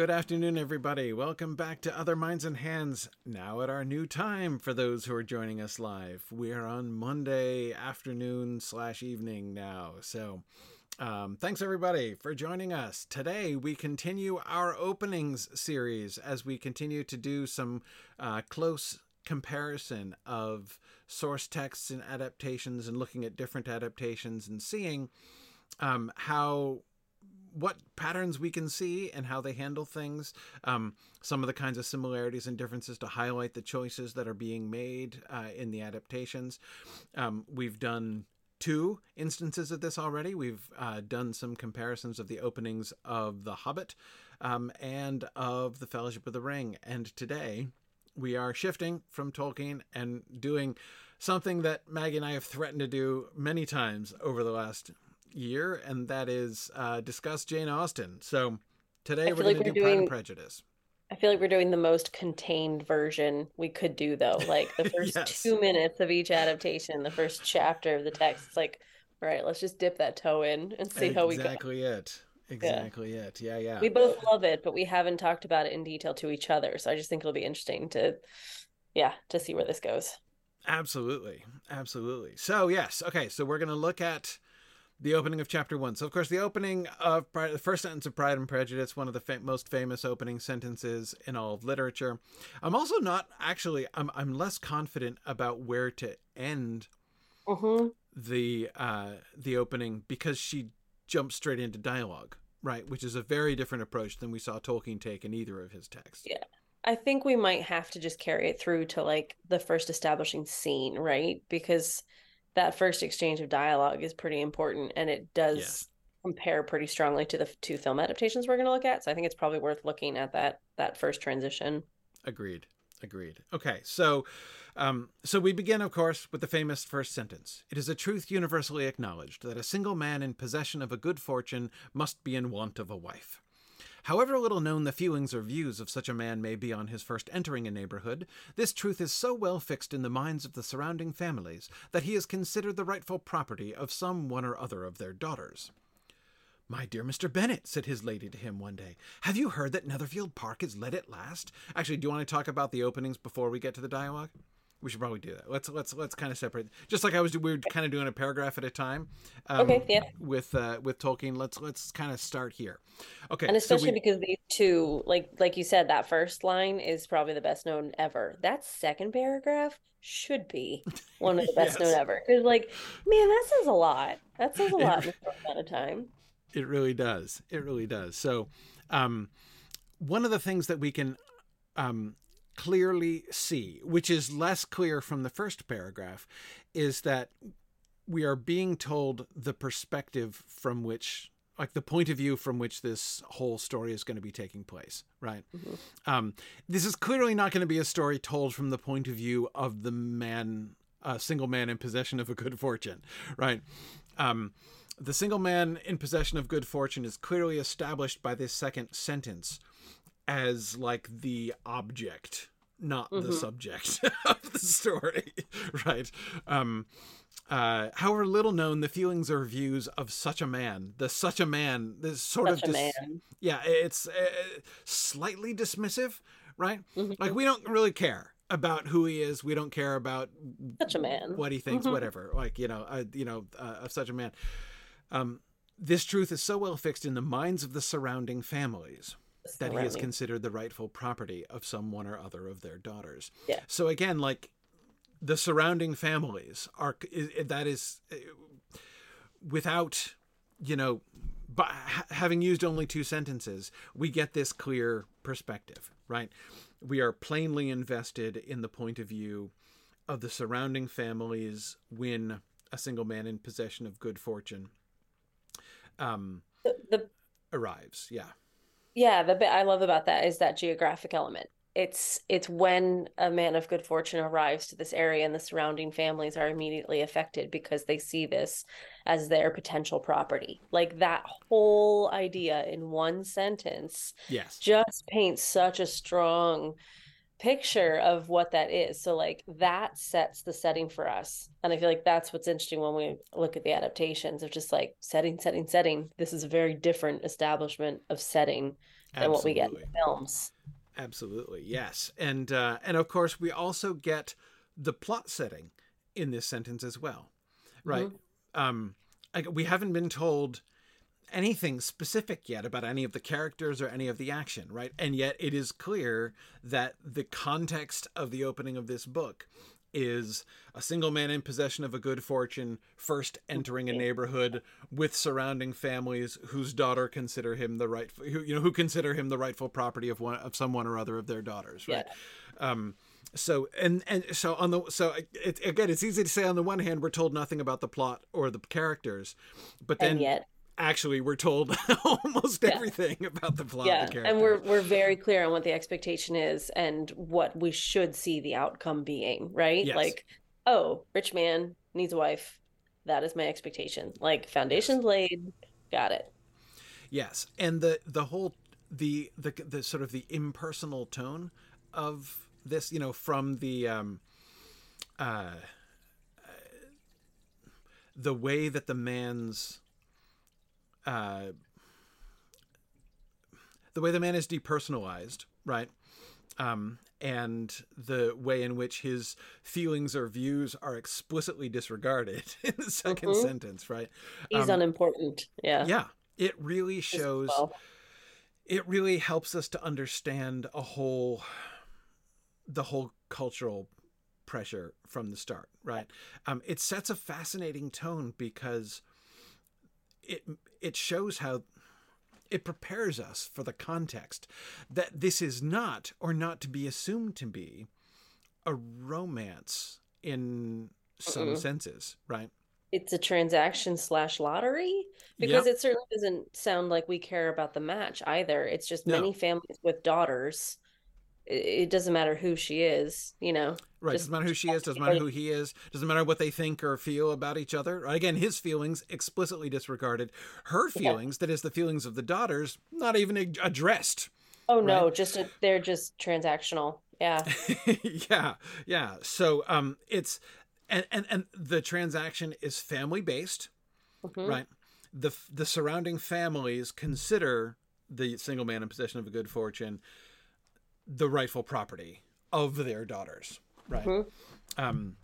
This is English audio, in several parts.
Good afternoon, everybody. Welcome back to Other Minds and Hands, now at our new time for those who are joining us live. We're on Monday afternoon/evening now, so thanks everybody for joining us. Today we continue our openings series as we continue to do some close comparison of source texts and adaptations and looking at different adaptations and seeing what patterns we can see and how they handle things, some of the kinds of similarities and differences to highlight the choices that are being made in the adaptations. We've done two instances of this already. We've done some comparisons of the openings of The Hobbit and of The Fellowship of the Ring. And today we are shifting from Tolkien and doing something that Maggie and I have threatened to do many times over the last year, and that is discuss Jane Austen. So today we're going to do Pride and Prejudice. I feel like we're doing the most contained version we could do, though. Like the first 2 minutes of each adaptation, the first chapter of the text. It's like, all right, let's just dip that toe in and see how we go. Exactly it. Yeah. We both love it, but we haven't talked about it in detail to each other. So I just think it'll be interesting to see where this goes. Absolutely. So yes. Okay. So we're going to look at the opening of chapter one. So, of course, the opening of the first sentence of Pride and Prejudice, one of the most famous opening sentences in all of literature. I'm also I'm less confident about where to end the opening, because she jumps straight into dialogue, right? Which is a very different approach than we saw Tolkien take in either of his texts. Yeah. I think we might have to just carry it through to like the first establishing scene, right? Because that first exchange of dialogue is pretty important, and it does compare pretty strongly to the two film adaptations we're going to look at. So I think it's probably worth looking at that first transition. Agreed. Okay. So, we begin, of course, with the famous first sentence. It is a truth universally acknowledged that a single man in possession of a good fortune must be in want of a wife. However little known the feelings or views of such a man may be on his first entering a neighborhood, this truth is so well fixed in the minds of the surrounding families that he is considered the rightful property of some one or other of their daughters. "My dear Mr. Bennet," said his lady to him one day, "have you heard that Netherfield Park is let at last?" Actually, do you want to talk about the openings before we get to the dialogue? We should probably do that. Let's kind of separate. Just like we were kind of doing a paragraph at a time. Okay. Yeah. With Tolkien, let's kind of start here. Okay. And especially because these two, like you said, that first line is probably the best known ever. That second paragraph should be one of the best known ever. Because that says a lot. That says a lot in a short amount of time. It really does. So, one of the things that we can clearly see, which is less clear from the first paragraph, is that we are being told the perspective from which, the point of view from which this whole story is going to be taking place, right? Mm-hmm. This is clearly not going to be a story told from the point of view of the man, a single man in possession of a good fortune, right? The single man in possession of good fortune is clearly established by this second sentence as the object, not the subject of the story, right? However little known the feelings or views of such a man, it's slightly dismissive, right? Mm-hmm. We don't really care about who he is. We don't care about such a man, what he thinks, whatever, of such a man. This truth is so well fixed in the minds of the surrounding families that he is considered the rightful property of some one or other of their daughters. Yeah. So again, the surrounding families is without, but having used only two sentences, we get this clear perspective, right? We are plainly invested in the point of view of the surrounding families when a single man in possession of good fortune arrives. Yeah. Yeah, the bit I love about that is that geographic element. It's when a man of good fortune arrives to this area, and the surrounding families are immediately affected because they see this as their potential property. That whole idea in one sentence just paints such a strong picture of what that is. So that sets the setting for us. And I feel like that's what's interesting when we look at the adaptations of just setting. This is a very different establishment of setting Absolutely. Than what we get in the films. Absolutely, yes. And of course, we also get the plot setting in this sentence as well, right? Mm-hmm. We haven't been told anything specific yet about any of the characters or any of the action, right? And yet it is clear that the context of the opening of this book is a single man in possession of a good fortune, first entering a neighborhood with surrounding families whose daughter consider him the rightful, who consider him the rightful property of someone or other of their daughters, right? Yeah. So it's easy to say on the one hand we're told nothing about the plot or the characters, but then actually we're told almost everything about the plot and the characters. And we're very clear on what the expectation is and what we should see the outcome being, right? Yes. Like, oh, rich man needs a wife. That is my expectation. Like, foundation's laid. Got it. Yes. And the whole sort of the impersonal tone of this, from the way that the man is depersonalized, right? And the way in which his feelings or views are explicitly disregarded in the second sentence, right? He's unimportant. Yeah. Yeah. It really shows, it really helps us to understand the whole cultural pressure from the start, right? It sets a fascinating tone because it shows how it prepares us for the context that this is not, or not to be assumed to be, a romance in some senses, right? It's a transaction / lottery, because it certainly doesn't sound like we care about the match either. It's just many families with daughters. It doesn't matter who she is, Right. Doesn't matter who she is. Doesn't matter who he is. Doesn't matter what they think or feel about each other. Right? Again, his feelings explicitly disregarded. Her feelings, that is the feelings of the daughters, not even addressed. Oh, right? No, they're just transactional. Yeah. Yeah. So it's and the transaction is family based, right? The surrounding families consider the single man in possession of a good fortune the rightful property of their daughters, right? The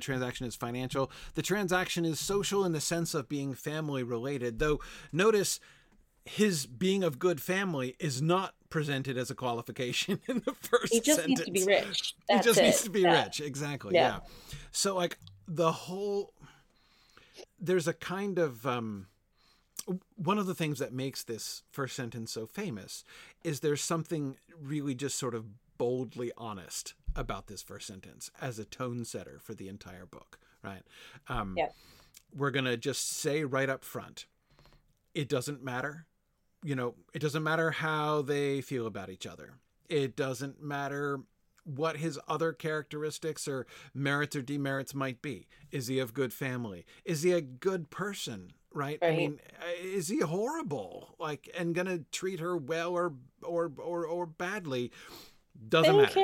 transaction is financial. The transaction is social in the sense of being family related, though notice his being of good family is not presented as a qualification in the first sentence. He just needs to be rich. That's it. He just needs to be rich. Exactly. Yeah. So there's a kind of, one of the things that makes this first sentence so famous is there's something really just sort of boldly honest about this first sentence as a tone setter for the entire book, right? We're going to just say right up front, it doesn't matter. It doesn't matter how they feel about each other. It doesn't matter what his other characteristics or merits or demerits might be. Is he of good family? Is he a good person? Right. I mean, is he horrible? Like, and gonna treat her well or badly? Doesn't matter.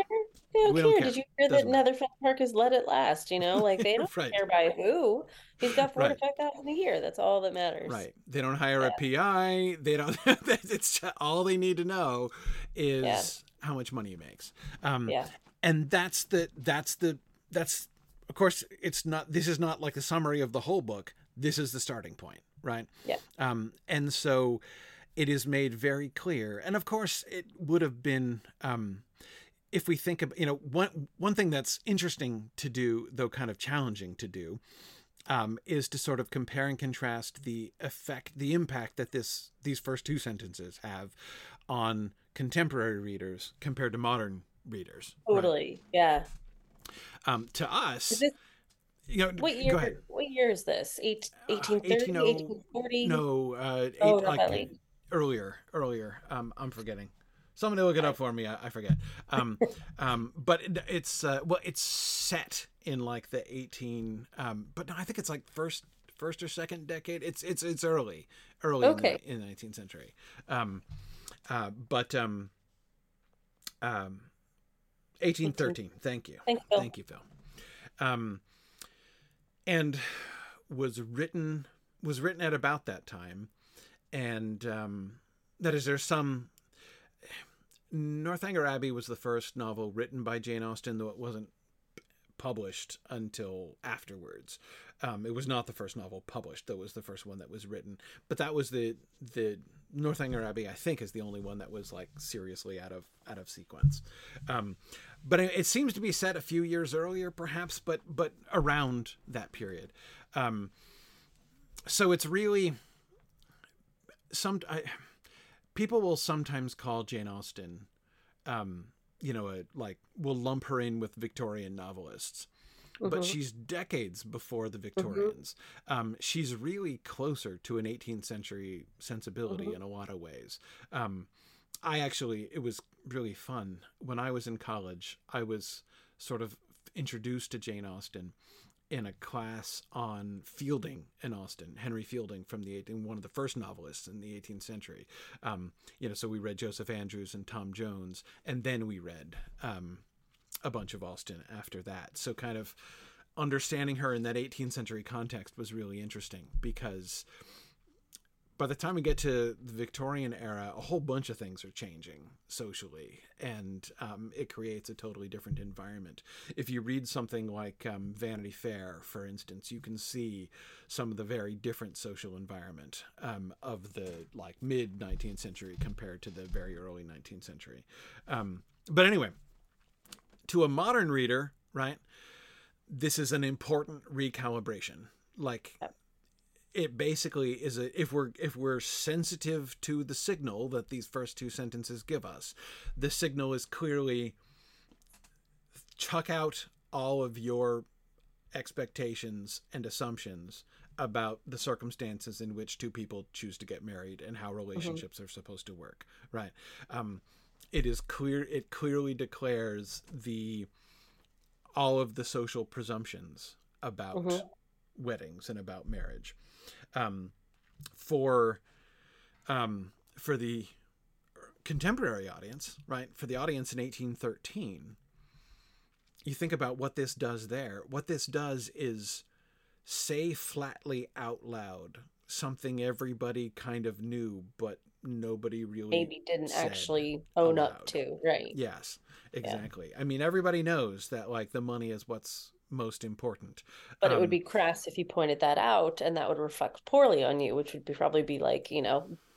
They don't care. Did you hear that Netherfield Park has let it last? Like they don't care by who. He's got 45,000 a year. That's all that matters. Right. They don't hire a PI. They don't. It's all they need to know is how much money he makes. And that's of course it's not. This is not like a summary of the whole book. This is the starting point, right? Yeah. And so it is made very clear. And of course, it would have been, if we think about, one thing that's interesting to do, though kind of challenging to do, is to sort of compare and contrast the impact that these first two sentences have on contemporary readers compared to modern readers. Totally, right? Yeah. To us... What year is this? 1830, 1840? No, earlier. I'm forgetting. Someone will look it up for me. I forget. But it's set in like the 18. But no, I think it's like first or second decade. It's early in the 19th century. But 1813. Thank you. Thank you, Phil. And was written was written at about that time. And that is, there's some... Northanger Abbey was the first novel written by Jane Austen, though it wasn't published until afterwards. It was not the first novel published, though it was the first one that was written. But that was the Northanger Abbey, I think, is the only one that was like seriously out of sequence. But it seems to be set a few years earlier, perhaps, but around that period. So it's really people will sometimes call Jane Austen, we'll lump her in with Victorian novelists, mm-hmm. but she's decades before the Victorians. Mm-hmm. She's really closer to an 18th century sensibility mm-hmm. in a lot of ways. It was really fun. When I was in college, I was sort of introduced to Jane Austen in a class on Fielding in Austen, Henry Fielding, one of the first novelists in the 18th century. So we read Joseph Andrews and Tom Jones, and then we read a bunch of Austen after that. So kind of understanding her in that 18th century context was really interesting, because by the time we get to the Victorian era, a whole bunch of things are changing socially, and it creates a totally different environment. If you read something like Vanity Fair, for instance, you can see some of the very different social environment of the mid 19th century compared to the very early 19th century. But anyway, to a modern reader, right, this is an important recalibration. It basically is if we're sensitive to the signal that these first two sentences give us, the signal is clearly chuck out all of your expectations and assumptions about the circumstances in which two people choose to get married and how relationships mm-hmm. are supposed to work. Right. It is clear. It clearly declares all of the social presumptions about mm-hmm. weddings and about marriage. For the contemporary audience, right? For the audience in 1813, you think about what this does there. What this does is say flatly out loud something everybody kind of knew, but nobody really maybe didn't actually own up to. Right. Yes, exactly. Yeah. I mean, everybody knows that the money is what's most important, but it would be crass if you pointed that out, and that would reflect poorly on you, which would probably be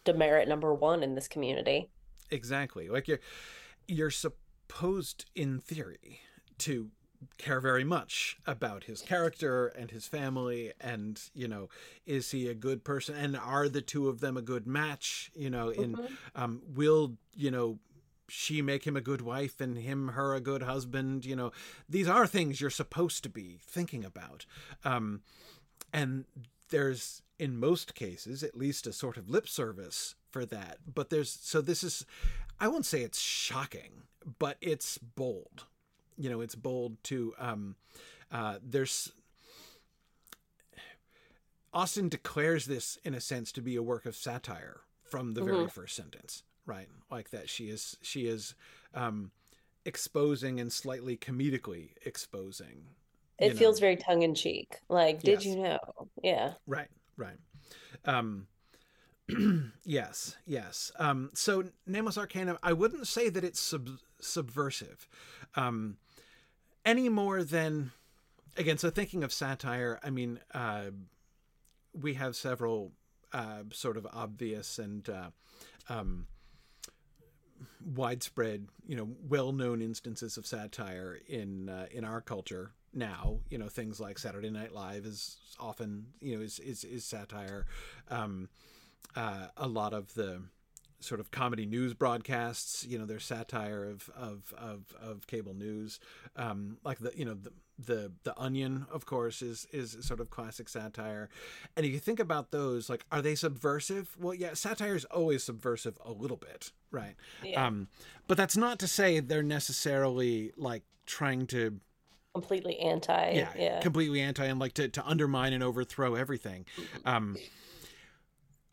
demerit number one in this community. Exactly. You're supposed, in theory, to care very much about his character and his family, and is he a good person, and are the two of them a good match? Mm-hmm. Will she make him a good wife and her a good husband? These are things you're supposed to be thinking about. And there's, in most cases, at least a sort of lip service for that. But I won't say it's shocking, but it's bold. It's bold to, Austen declares this, in a sense, to be a work of satire from the mm-hmm. very first sentence. Right, that she is exposing, and slightly comedically exposing. It feels very tongue in cheek. Did you know? Yeah. Right. Yes. So Namus Arcanum, I wouldn't say that it's subversive any more than, again, so thinking of satire, I mean, we have several sort of obvious and widespread, well-known instances of satire in our culture now. Things like Saturday Night Live is often, is satire. A lot of the sort of comedy news broadcasts, they're satire of cable news. The Onion, of course, is sort of classic satire. And if you think about those, are they subversive? Well, yeah, satire is always subversive a little bit, right? Yeah. But that's not to say they're necessarily trying to completely anti. Yeah. Completely anti, and to undermine and overthrow everything.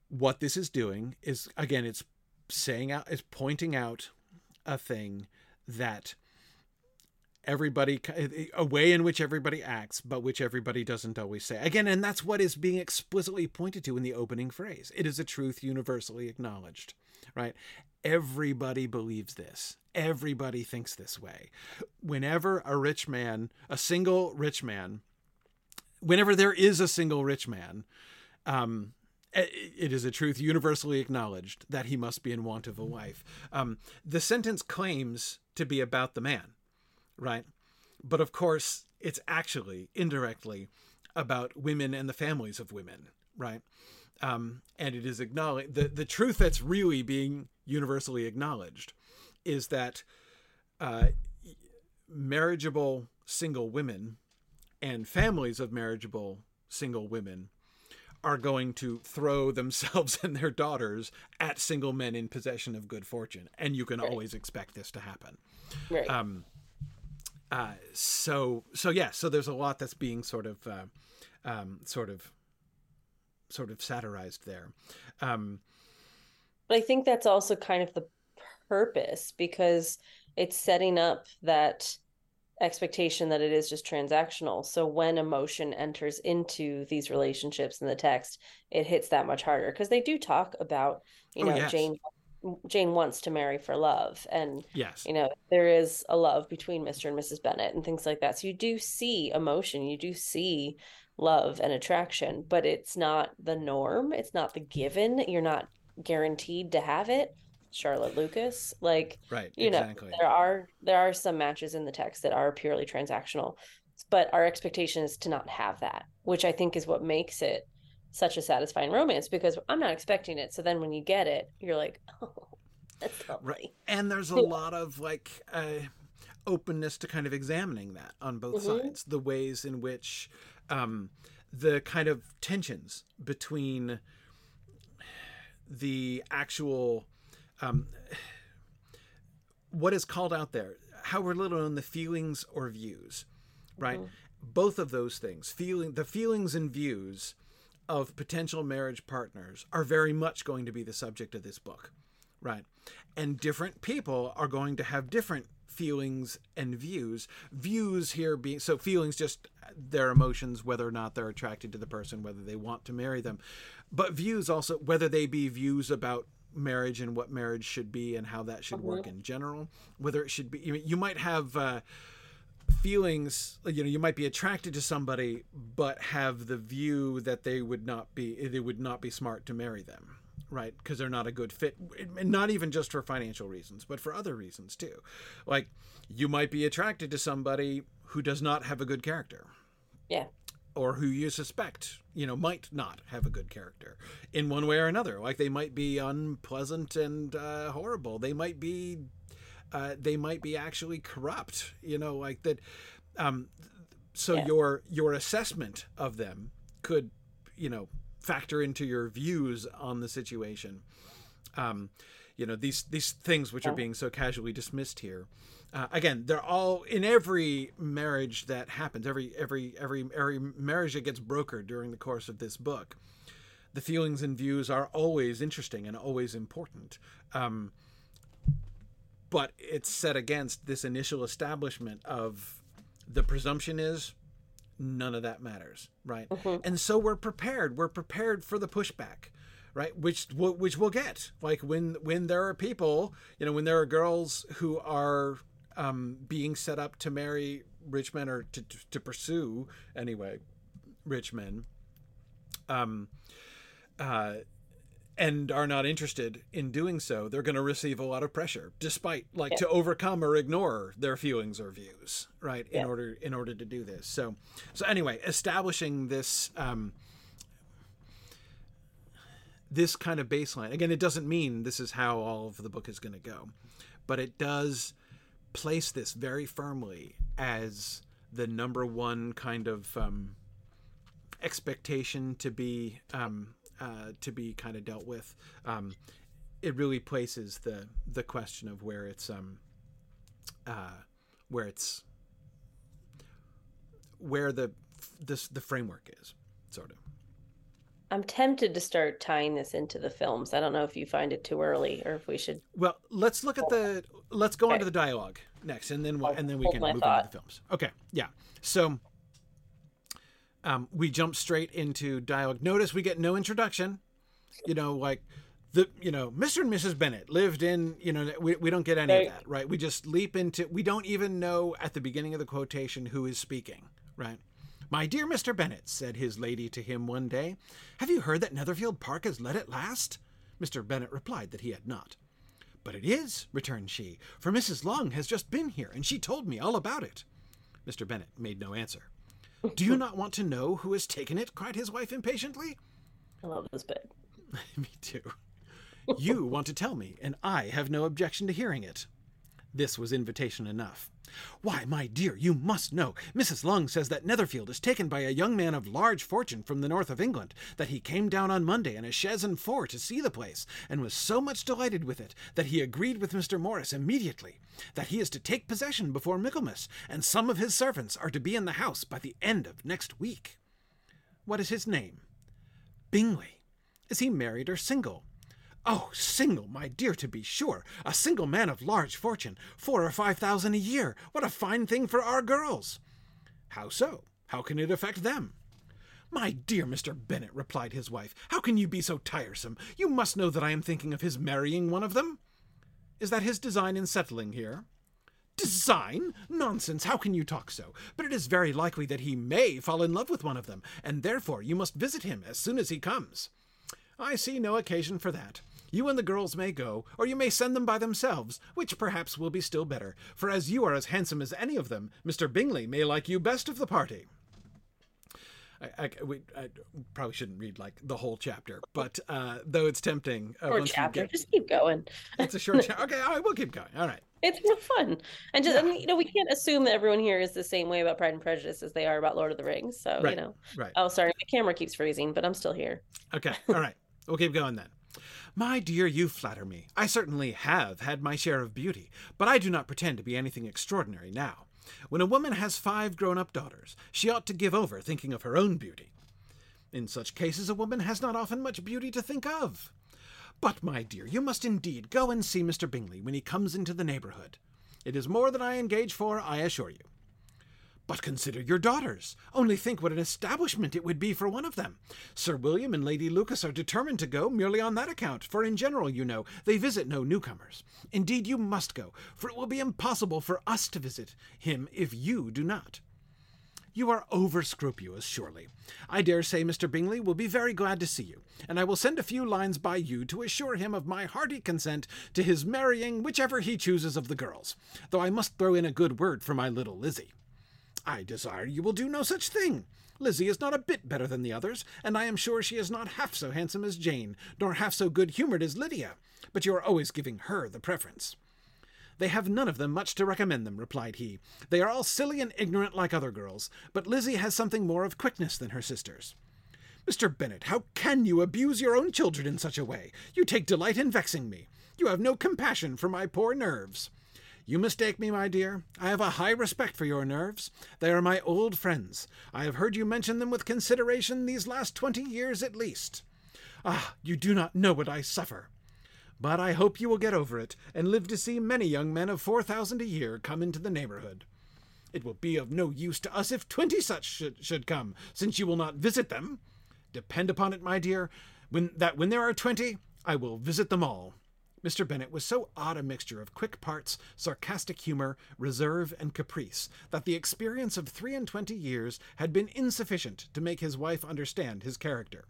What this is doing is, again, it's pointing out a thing that everybody, a way in which everybody acts, but which everybody doesn't always say. Again, and that's what is being explicitly pointed to in the opening phrase. It is a truth universally acknowledged, right? Everybody believes this. Everybody thinks this way. Whenever a rich man, a single rich man, whenever there is a single rich man, it is a truth universally acknowledged that he must be in want of a wife. The sentence claims to be about the man, right? But of course, it's actually indirectly about women and the families of women, right? And it is acknowledged, the truth that's really being universally acknowledged is that marriageable single women and families of marriageable single women are going to throw themselves and their daughters at single men in possession of good fortune. And you can right. always expect this to happen. Right. So there's a lot that's being sort of satirized there. But I think that's also kind of the purpose, because it's setting up that expectation that it is just transactional. So when emotion enters into these relationships in the text, it hits that much harder, because they do talk about, yes. Jane wants to marry for love, and yes. There is a love between Mr. and Mrs. Bennet and things like that. So you do see emotion, you do see love and attraction, but it's not the norm. It's not the given. You're not guaranteed to have it. Charlotte Lucas, there are some matches in the text that are purely transactional, but our expectation is to not have that, which I think is what makes it such a satisfying romance, because I'm not expecting it. So then when you get it, you're like, oh, that's lovely. Right. And there's a lot of openness to kind of examining that on both mm-hmm. sides, the ways in which the kind of tensions between the actual what is called out there, how we're little on the feelings or views, right? Mm-hmm. Both of those things, the feelings and views of potential marriage partners are very much going to be the subject of this book, right? And different people are going to have different feelings and views here being, so feelings, just their emotions, whether or not they're attracted to the person, whether they want to marry them, but views also, whether they be views about marriage and what marriage should be and how that should work in general, whether it should be, you might have feelings, you might be attracted to somebody, but have the view that they would not be smart to marry them, right? Because they're not a good fit, not even just for financial reasons, but for other reasons too. Like, you might be attracted to somebody who does not have a good character. Yeah. Or who you suspect, might not have a good character in one way or another. Like, they might be unpleasant and horrible. They might be actually corrupt. Your assessment of them could, factor into your views on the situation. These things which are being so casually dismissed here. Again, they're all in every marriage that happens, every marriage that gets brokered during the course of this book. The feelings and views are always interesting and always important. But it's set against this initial establishment of the presumption is none of that matters, right? Mm-hmm. And so we're prepared. We're prepared for the pushback. Right, which we'll get, like when there are people, when there are girls who are being set up to marry rich men, or to pursue anyway rich men, and are not interested in doing so, they're going to receive a lot of pressure, despite to overcome or ignore their feelings or views, right? Yeah. In order to do this, so anyway, establishing this. This kind of baseline. Again, it doesn't mean this is how all of the book is going to go, but it does place this very firmly as the number one kind of expectation to be kind of dealt with. It really places the question of where the framework is, sort of. I'm tempted to start tying this into the films. I don't know if you find it too early or if we should. Well, let's go on to the dialogue. next, and then we'll, and then we can move into the films. Okay, yeah. So we jump straight into dialogue. Notice we get no introduction. You know, like the Mr. and Mrs. Bennet lived in. You know, we don't get any of that, right? We just leap into. We don't even know at the beginning of the quotation who is speaking, right? "My dear Mr. Bennet," said his lady to him one day, "have you heard that Netherfield Park is let at last?" Mr. Bennet replied that he had not. "But it is," returned she, "for Mrs. Long has just been here, and she told me all about it." Mr. Bennet made no answer. "Do you not want to know who has taken it?" cried his wife impatiently. I love this bit. Me too. "You want to tell me, and I have no objection to hearing it." This was invitation enough. "Why, my dear, you must know. Mrs. Long says that Netherfield is taken by a young man of large fortune from the north of England, that he came down on Monday in a chaise and four to see the place, and was so much delighted with it that he agreed with Mr. Morris immediately, that he is to take possession before Michaelmas, and some of his servants are to be in the house by the end of next week." "What is his name?" "Bingley." "Is he married or single?" "Oh, single, my dear, to be sure. A single man of large fortune, 4,000 or 5,000 a year. What a fine thing for our girls!" "How so? How can it affect them?" "My dear Mr. Bennet," replied his wife, "how can you be so tiresome? You must know that I am thinking of his marrying one of them." "Is that his design in settling here?" "Design? Nonsense, how can you talk so? But it is very likely that he may fall in love with one of them, and therefore you must visit him as soon as he comes." "I see no occasion for that. You and the girls may go, or you may send them by themselves, which perhaps will be still better, for as you are as handsome as any of them, Mr. Bingley may like you best of the party." I probably shouldn't read like the whole chapter, but though it's tempting. Short chapter, just keep going. It's a short chapter. Okay, all right, we'll keep going. All right. It's real fun. And just, yeah. I mean, we can't assume that everyone here is the same way about Pride and Prejudice as they are about Lord of the Rings. So, right. Right. Oh, sorry, my camera keeps freezing, but I'm still here. Okay, all right. We'll keep going then. "My dear, you flatter me. I certainly have had my share of beauty, but I do not pretend to be anything extraordinary now. When a woman has 5 grown-up daughters, she ought to give over thinking of her own beauty. In such cases, a woman has not often much beauty to think of. But, my dear, you must indeed go and see Mr. Bingley when he comes into the neighbourhood. It is more than I engage for, I assure you. But consider your daughters. Only think what an establishment it would be for one of them. Sir William and Lady Lucas are determined to go merely on that account, for in general, you know, they visit no newcomers. Indeed, you must go, for it will be impossible for us to visit him if you do not. You are over-scrupulous, surely. I dare say Mr. Bingley will be very glad to see you, and I will send a few lines by you to assure him of my hearty consent to his marrying whichever he chooses of the girls, though I must throw in a good word for my little Lizzie. I desire you will do no such thing. Lizzie is not a bit better than the others, and I am sure she is not half so handsome as Jane, nor half so good-humoured as Lydia, but you are always giving her the preference. They have none of them much to recommend them, replied he. They are all silly and ignorant like other girls, but Lizzie has something more of quickness than her sisters. Mr. Bennet, how can you abuse your own children in such a way? You take delight in vexing me. You have no compassion for my poor nerves. You mistake me, my dear. I have a high respect for your nerves. They are my old friends. I have heard you mention them with consideration these last 20 years at least. Ah, you do not know what I suffer. But I hope you will get over it, and live to see many young men of 4,000 a year come into the neighbourhood. It will be of no use to us if 20 such should come, since you will not visit them. Depend upon it, my dear, when there are 20, I will visit them all." Mr. Bennet was so odd a mixture of quick parts, sarcastic humour, reserve, and caprice, that the experience of 23 years had been insufficient to make his wife understand his character.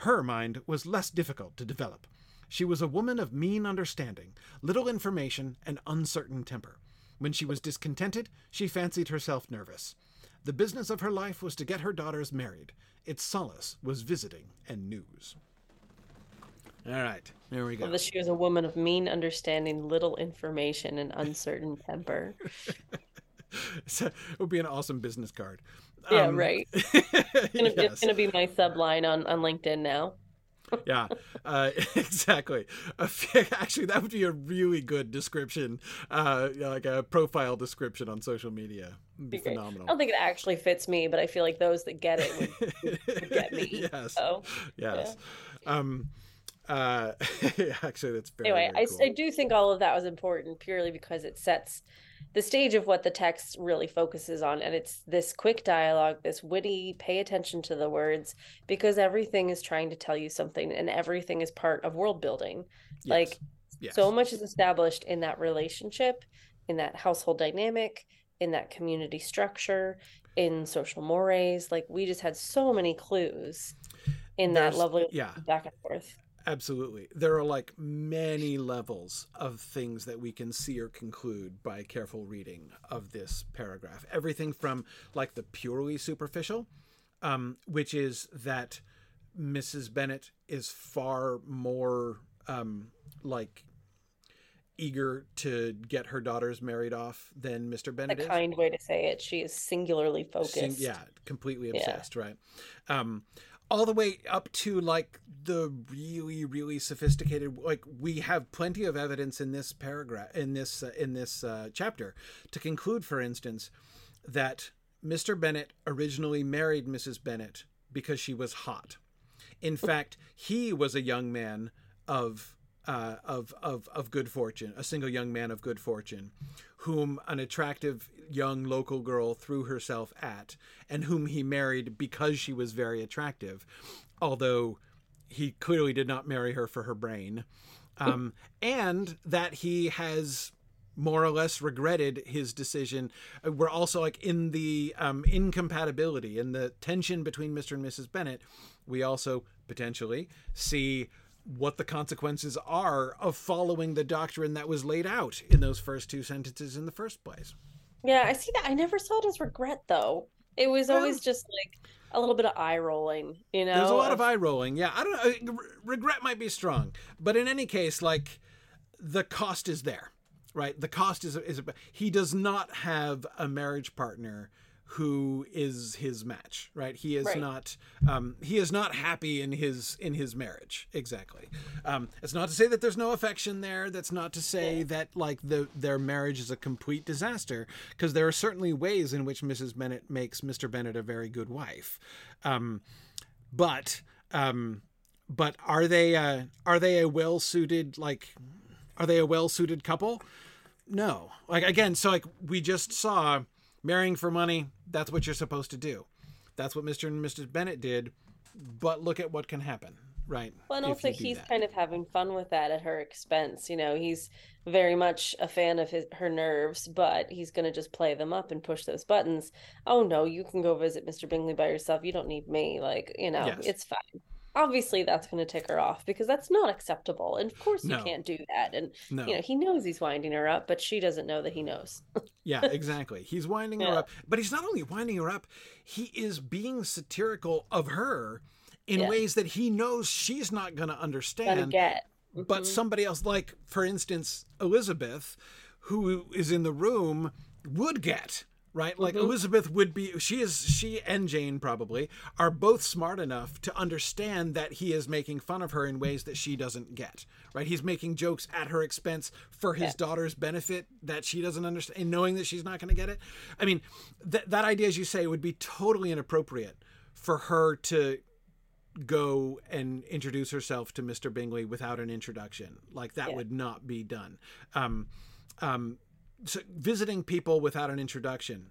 Her mind was less difficult to develop. She was a woman of mean understanding, little information, and uncertain temper. When she was discontented, she fancied herself nervous. The business of her life was to get her daughters married. Its solace was visiting and news. All right, there we go. Well, she was a woman of mean understanding, little information, and uncertain temper. So it would be an awesome business card. Yeah, right. It's going to be my subline on LinkedIn now. Yeah, exactly. Actually, that would be a really good description, like a profile description on social media. It'd be phenomenal. I don't think it actually fits me, but I feel like those that get it would get me. Yes. So, yes. Yeah. Actually, that's very, anyway, very cool. I do think all of that was important purely because it sets the stage of what the text really focuses on. And it's this quick dialogue, this witty, pay attention to the words, because everything is trying to tell you something and everything is part of world building. Yes. Like, yes. So much is established in that relationship, in that household dynamic, in that community structure, in social mores. Like, we just had so many clues in that lovely back and forth. Absolutely. There are like many levels of things that we can see or conclude by careful reading of this paragraph. Everything from like the purely superficial, which is that Mrs. Bennet is far more like eager to get her daughters married off than Mr. Bennet is. A kind way to say it. She is singularly focused. Completely obsessed, right? All the way up to like the really, really sophisticated, like we have plenty of evidence in this paragraph, in this chapter to conclude, for instance, that Mr. Bennet originally married Mrs. Bennet because she was hot. In fact, he was a young man of good fortune, a single young man of good fortune, whom an attractive young local girl threw herself at, and whom he married because she was very attractive, although he clearly did not marry her for her brain, and that he has more or less regretted his decision. We're also like in the incompatibility and in the tension between Mr. and Mrs. Bennet. We also potentially see what the consequences are of following the doctrine that was laid out in those first two sentences in the first place. Yeah, I see that. I never saw it as regret, though. It was always just like a little bit of eye rolling, you know? There's a lot of eye rolling. Yeah, I don't know. Regret might be strong. But in any case, like, the cost is there, right? The cost is he does not have a marriage partner who is his match, right? He is not happy in his marriage. Exactly. It's not to say that there's no affection there. That's not to say that like their marriage is a complete disaster, because there are certainly ways in which Mrs. Bennet makes Mr. Bennet a very good wife. But are they a well-suited couple? No. Like, again, so like we just saw marrying for money, that's what you're supposed to do. That's what Mr. and Mrs. Bennet did, but look at what can happen, right? Well, and also he's kind of having fun with that at her expense. You know, he's very much a fan of her nerves, but he's going to just play them up and push those buttons. Oh, no, you can go visit Mr. Bingley by yourself. You don't need me. Like, you know, it's fine. Obviously, that's going to tick her off because that's not acceptable. And of course, you can't do that. And, you know, he knows he's winding her up, but she doesn't know that he knows. Yeah, exactly. He's winding her up. But he's not only winding her up, he is being satirical of her in ways that he knows she's not going to understand. But somebody else, like, for instance, Elizabeth, who is in the room, would get. Right? Like Elizabeth would be, she and Jane probably are both smart enough to understand that he is making fun of her in ways that she doesn't get, right? He's making jokes at her expense for his daughter's benefit that she doesn't understand, and knowing that she's not going to get it. I mean, that idea, as you say, would be totally inappropriate for her to go and introduce herself to Mr. Bingley without an introduction. Like that would not be done. So visiting people without an introduction,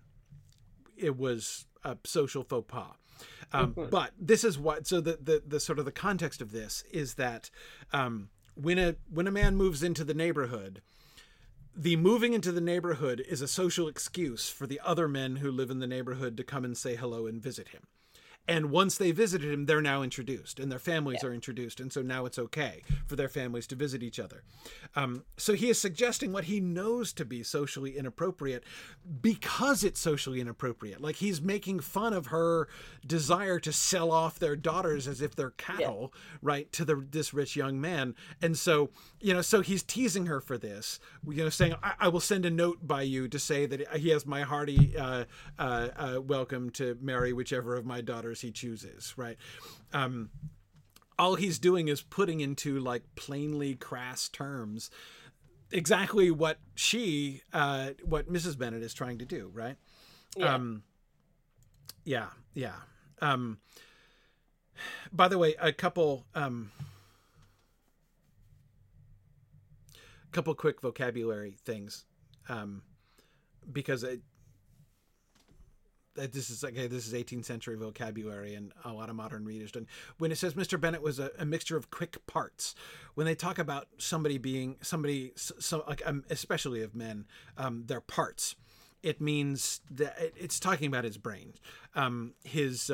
it was a social faux pas. But this is what, so the sort of the context of this is that when a man moves into the neighborhood, the moving into the neighborhood is a social excuse for the other men who live in the neighborhood to come and say hello and visit him. And once they visited him, they're now introduced and their families are introduced. And so now it's okay for their families to visit each other. So he is suggesting what he knows to be socially inappropriate because it's socially inappropriate. Like he's making fun of her desire to sell off their daughters as if they're cattle, right, to this rich young man. And so, you know, so he's teasing her for this, you know, saying, I will send a note by you to say that he has my hearty welcome to marry whichever of my daughters he chooses, right? All he's doing is putting into like plainly crass terms exactly what what Mrs. Bennet is trying to do, right? By the way, a couple quick vocabulary things. because this is okay. This is 18th century vocabulary, and a lot of modern readers don't. When it says Mr. Bennet was a mixture of quick parts, when they talk about somebody being somebody, so like especially of men, their parts, it means that it's talking about his brain, his.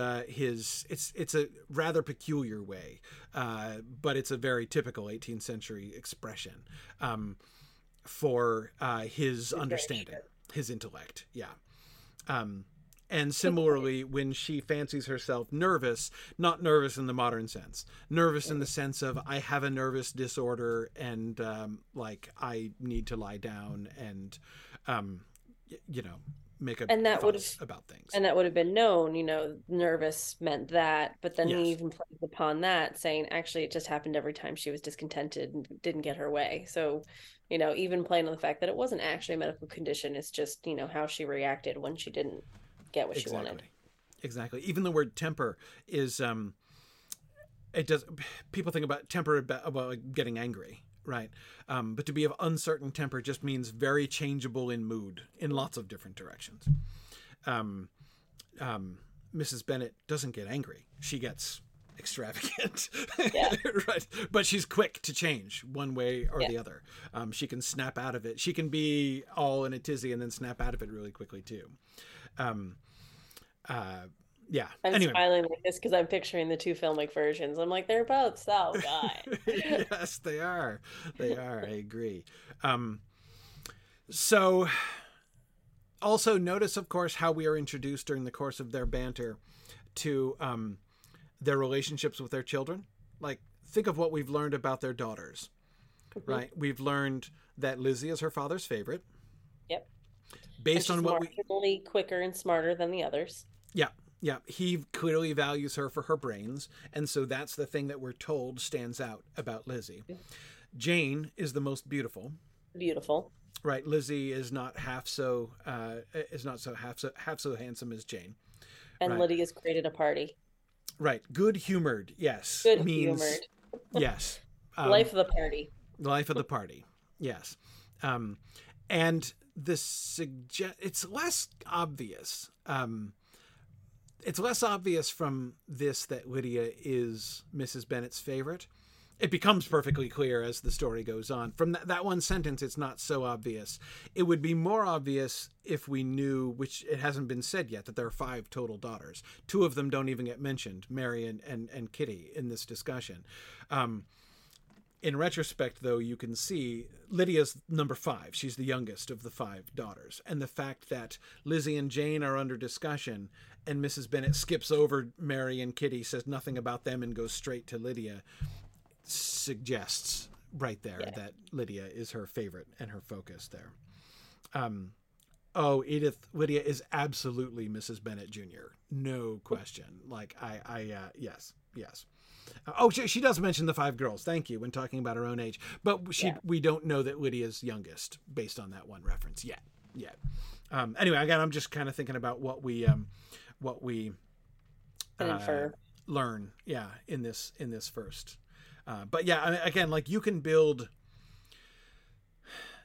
It's a rather peculiar way, but it's a very typical 18th century expression for his understanding, his intellect. Yeah. And similarly, when she fancies herself nervous, not nervous in the modern sense, nervous in the sense of I have a nervous disorder and like I need to lie down and, you know, make a fuss about things. And that would have been known, you know, nervous meant that. But then he even plays upon that saying, actually, it just happened every time she was discontented and didn't get her way. So, you know, even playing on the fact that it wasn't actually a medical condition. It's just, you know, how she reacted when she didn't get what she wanted. Exactly. Even the word temper is it does. People think about temper about like getting angry, right? But to be of uncertain temper just means very changeable in mood in lots of different directions. Mrs. Bennet doesn't get angry; she gets extravagant, right? But she's quick to change one way or the other. She can snap out of it. She can be all in a tizzy and then snap out of it really quickly too. I'm smiling like this because I'm picturing the two filmic versions. I'm like, they're both so good. Yes, they are. They are. I agree. So also notice, of course, how we are introduced during the course of their banter to their relationships with their children. Like, think of what we've learned about their daughters, right? We've learned that Lizzie is her father's favorite. Yep. Based on what we quicker and smarter than the others. Yeah. Yeah. He clearly values her for her brains. And so that's the thing that we're told stands out about Lizzie. Jane is the most beautiful. Beautiful. Right. Lizzie is not half so handsome as Jane. And Lydia's created a party. Right. Good humored. Yes. Good humored. Yes. Life of the party. Life of the party. Yes. And it's less obvious. It's less obvious from this that Lydia is Mrs. Bennet's favorite. It becomes perfectly clear as the story goes on. From that one sentence, it's not so obvious. It would be more obvious if we knew, which it hasn't been said yet, that there are 5 total daughters. 2 of them don't even get mentioned, Mary and Kitty, in this discussion. In retrospect, though, you can see Lydia's number 5. She's the youngest of the 5 daughters. And the fact that Lizzie and Jane are under discussion and Mrs. Bennet skips over Mary and Kitty, says nothing about them, and goes straight to Lydia suggests right there that Lydia is her favorite and her focus there. Lydia is absolutely Mrs. Bennet Jr. No question. Like, yes. Oh, she does mention the 5 girls. Thank you. When talking about her own age, but we don't know that Lydia's youngest based on that one reference yet. Anyway, again, I'm just kind of thinking about what we learn. Yeah. In this first, but yeah, I mean, again, like you can build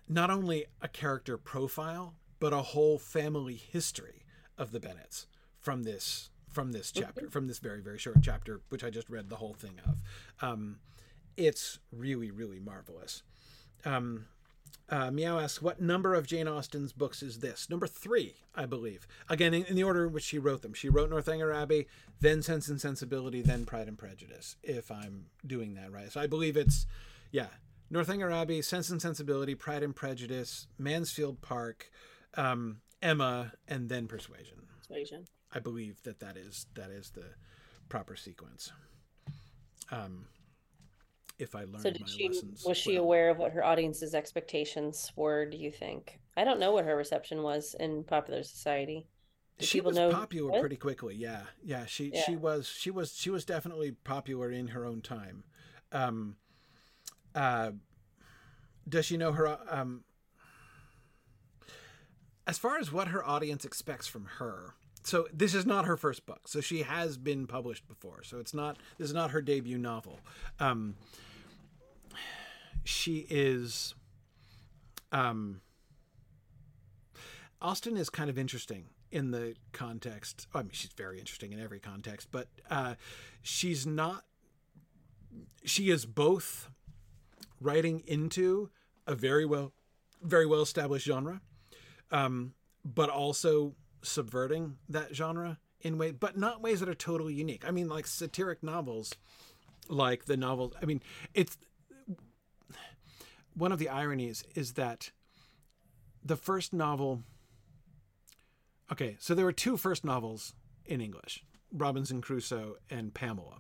not only a character profile, but a whole family history of the Bennets from this very, very short chapter, which I just read the whole thing of. It's really, really marvelous. Meow asks, what number of Jane Austen's books is this? Number 3, I believe. Again, in the order in which she wrote them. She wrote Northanger Abbey, then Sense and Sensibility, then Pride and Prejudice, if I'm doing that right. So I believe it's, Northanger Abbey, Sense and Sensibility, Pride and Prejudice, Mansfield Park, Emma, and then Persuasion. I believe that is the proper sequence. If I learned lessons. Was she aware of what her audience's expectations were, do you think? I don't know what her reception was in popular society. She was popular pretty quickly. Yeah. Yeah. She was definitely popular in her own time. Does she know her, as far as what her audience expects from her? So this is not her first book. So she has been published before. So this is not her debut novel. She is, Austen is kind of interesting in the context. I mean, she's very interesting in every context, but she's not. She is both writing into a very well established genre, but also subverting that genre in ways, but not ways that are totally unique. I mean, like satiric novels, like the novel. I mean, it's one of the ironies is that the first novel. Okay, so there were two first novels in English, Robinson Crusoe and Pamela.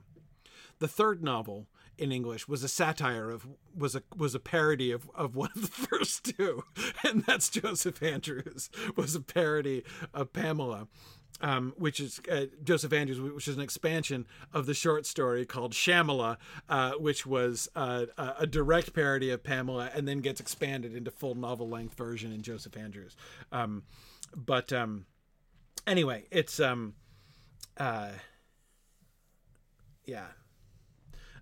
The third novel in English was a satire of was a parody of one of the first two, and that's Joseph Andrews was a parody of Pamela, which is Joseph Andrews, which is an expansion of the short story called Shamala, which was a direct parody of Pamela, and then gets expanded into full novel length version in Joseph Andrews. Anyway, it's yeah.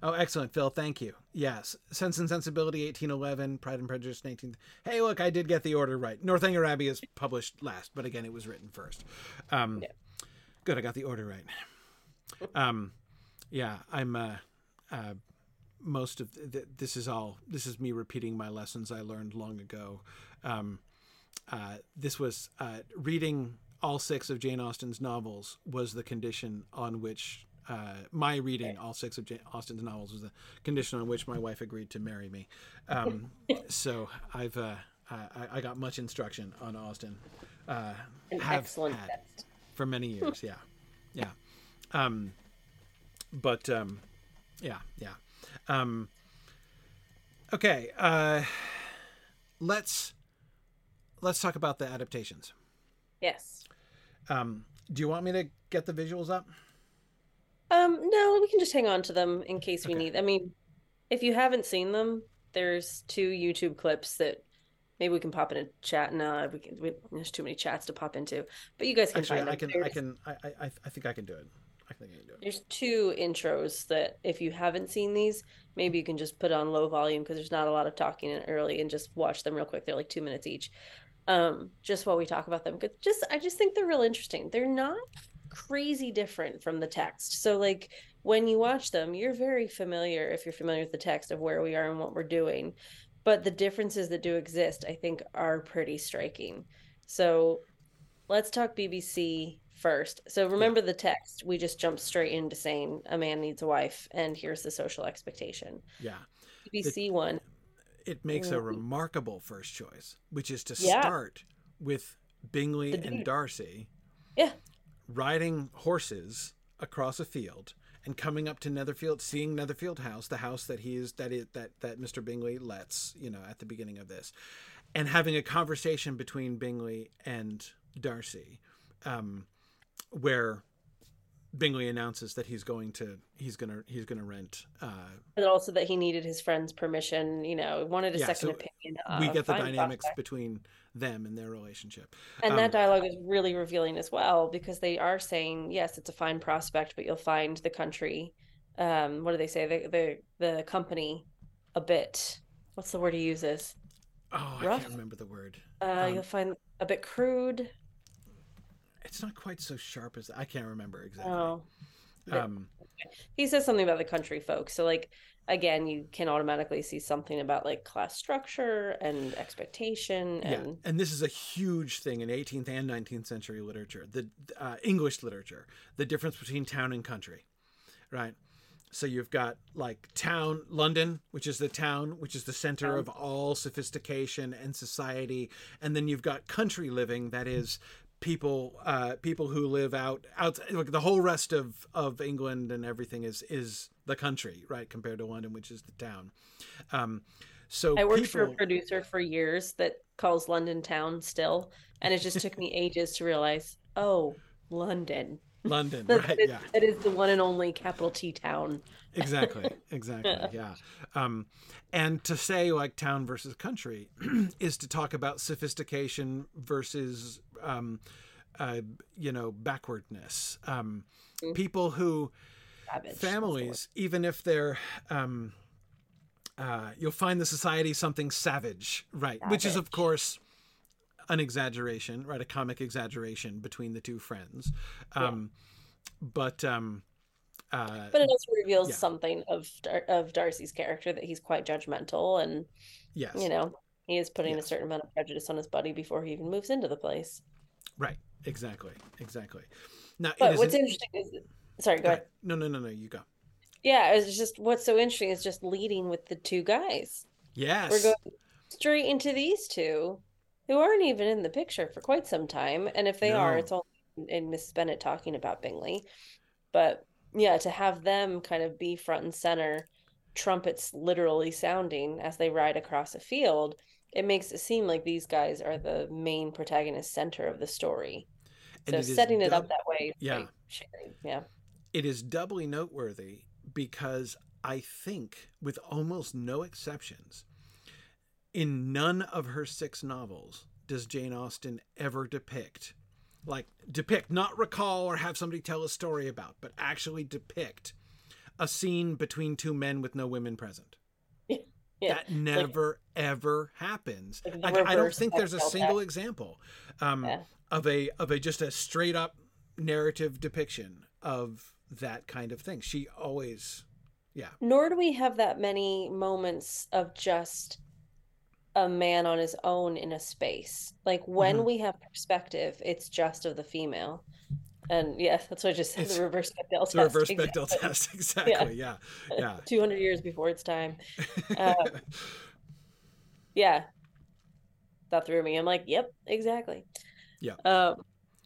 Oh, excellent, Phil. Thank you. Yes. Sense and Sensibility, 1811. Pride and Prejudice, 19... Hey, look, I did get the order right. Northanger Abbey is published last, but again, it was written first. Yeah. Good, I got the order right. Yeah, I'm... most of... this is all... This is me repeating my lessons I learned long ago. This was... reading all six of Jane Austen's novels was the condition on which... my reading all six of Jane Austen's novels was the condition on which my wife agreed to marry me. So I've I got much instruction on Austen. Have excellent had best. For many years. Yeah. Yeah. Okay. Let's talk about the adaptations. Yes. Do you want me to get the visuals up? No, we can just hang on to them in case we need. I mean, if you haven't seen them, there's two YouTube clips that maybe we can pop in a chat. No, there's too many chats to pop into. But you guys can find them. I think I can do it. There's two intros that if you haven't seen these, maybe you can just put on low volume because there's not a lot of talking in early and just watch them real quick. They're like 2 minutes each. Just while we talk about them, because I just think they're real interesting. They're not crazy different from the text, so like when you watch them you're very familiar, if you're familiar with the text, of where we are and what we're doing, but the differences that do exist I think are pretty striking. So let's talk BBC first. So remember the text, we just jumped straight into saying a man needs a wife and here's the social expectation. BBC one, it makes a remarkable first choice, which is to start with Bingley and Darcy riding horses across a field and coming up to Netherfield, seeing Netherfield House, the house that that Mr. Bingley lets, at the beginning of this, and having a conversation between Bingley and Darcy, where Bingley announces that he's gonna rent, and also that he needed his friend's permission. Wanted a second opinion. We get the dynamics between them and their relationship, and that dialogue is really revealing as well, because they are saying, yes, it's a fine prospect, but you'll find the country. What do they say? The company, a bit. What's the word he uses? Oh, rough? I can't remember the word. You'll find a bit crude. It's not quite so sharp as that. I can't remember exactly. Oh. He says something about the country folk. So, like, again, you can automatically see something about, like, class structure and expectation. And... Yeah, and this is a huge thing in 18th and 19th century literature, the English literature, the difference between town and country, right? So you've got, like, town, London, which is the center of all sophistication and society. And then you've got country living, that is... people who live out like the whole rest of England and everything is the country, right, compared to London, which is the town. So I worked for a producer for years that calls London town still, and it just took me ages to realize, oh, London right, yeah, that is the one and only capital T town. Exactly yeah. And to say, like, town versus country is to talk about sophistication versus backwardness. People who savage, families, even if they're you'll find the society something savage, right, which is of course an exaggeration, right? A comic exaggeration between the two friends. But it also reveals something of Darcy's character, that he's quite judgmental, and you know, he is putting a certain amount of prejudice on his buddy before he even moves into the place. Right. Exactly. Now, but what's interesting is, sorry, go ahead. No, you go. Yeah, it's just, what's so interesting is just leading with the two guys. Yes. We're going straight into these two, who aren't even in the picture for quite some time, and if they are, it's all in Mrs. Bennet talking about Bingley. But yeah, to have them kind of be front and center, trumpets literally sounding as they ride across a field, it makes it seem like these guys are the main protagonist center of the story. And so setting it up that way. Yeah. It is doubly noteworthy because I think, with almost no exceptions, in none of her 6 novels does Jane Austen ever depict, not recall or have somebody tell a story about, but actually depict a scene between two men with no women present. Yeah. That never, ever happens. I don't think there's a single example of a just a straight up narrative depiction of that kind of thing. She always, Nor do we have that many moments of just a man on his own in a space. Like when we have perspective, it's just of the female. And that's what I just said, the reverse Bechdel test. The reverse Bechdel test, exactly, yeah. 200 years before its time. That threw me. I'm like, yep, exactly. Yeah.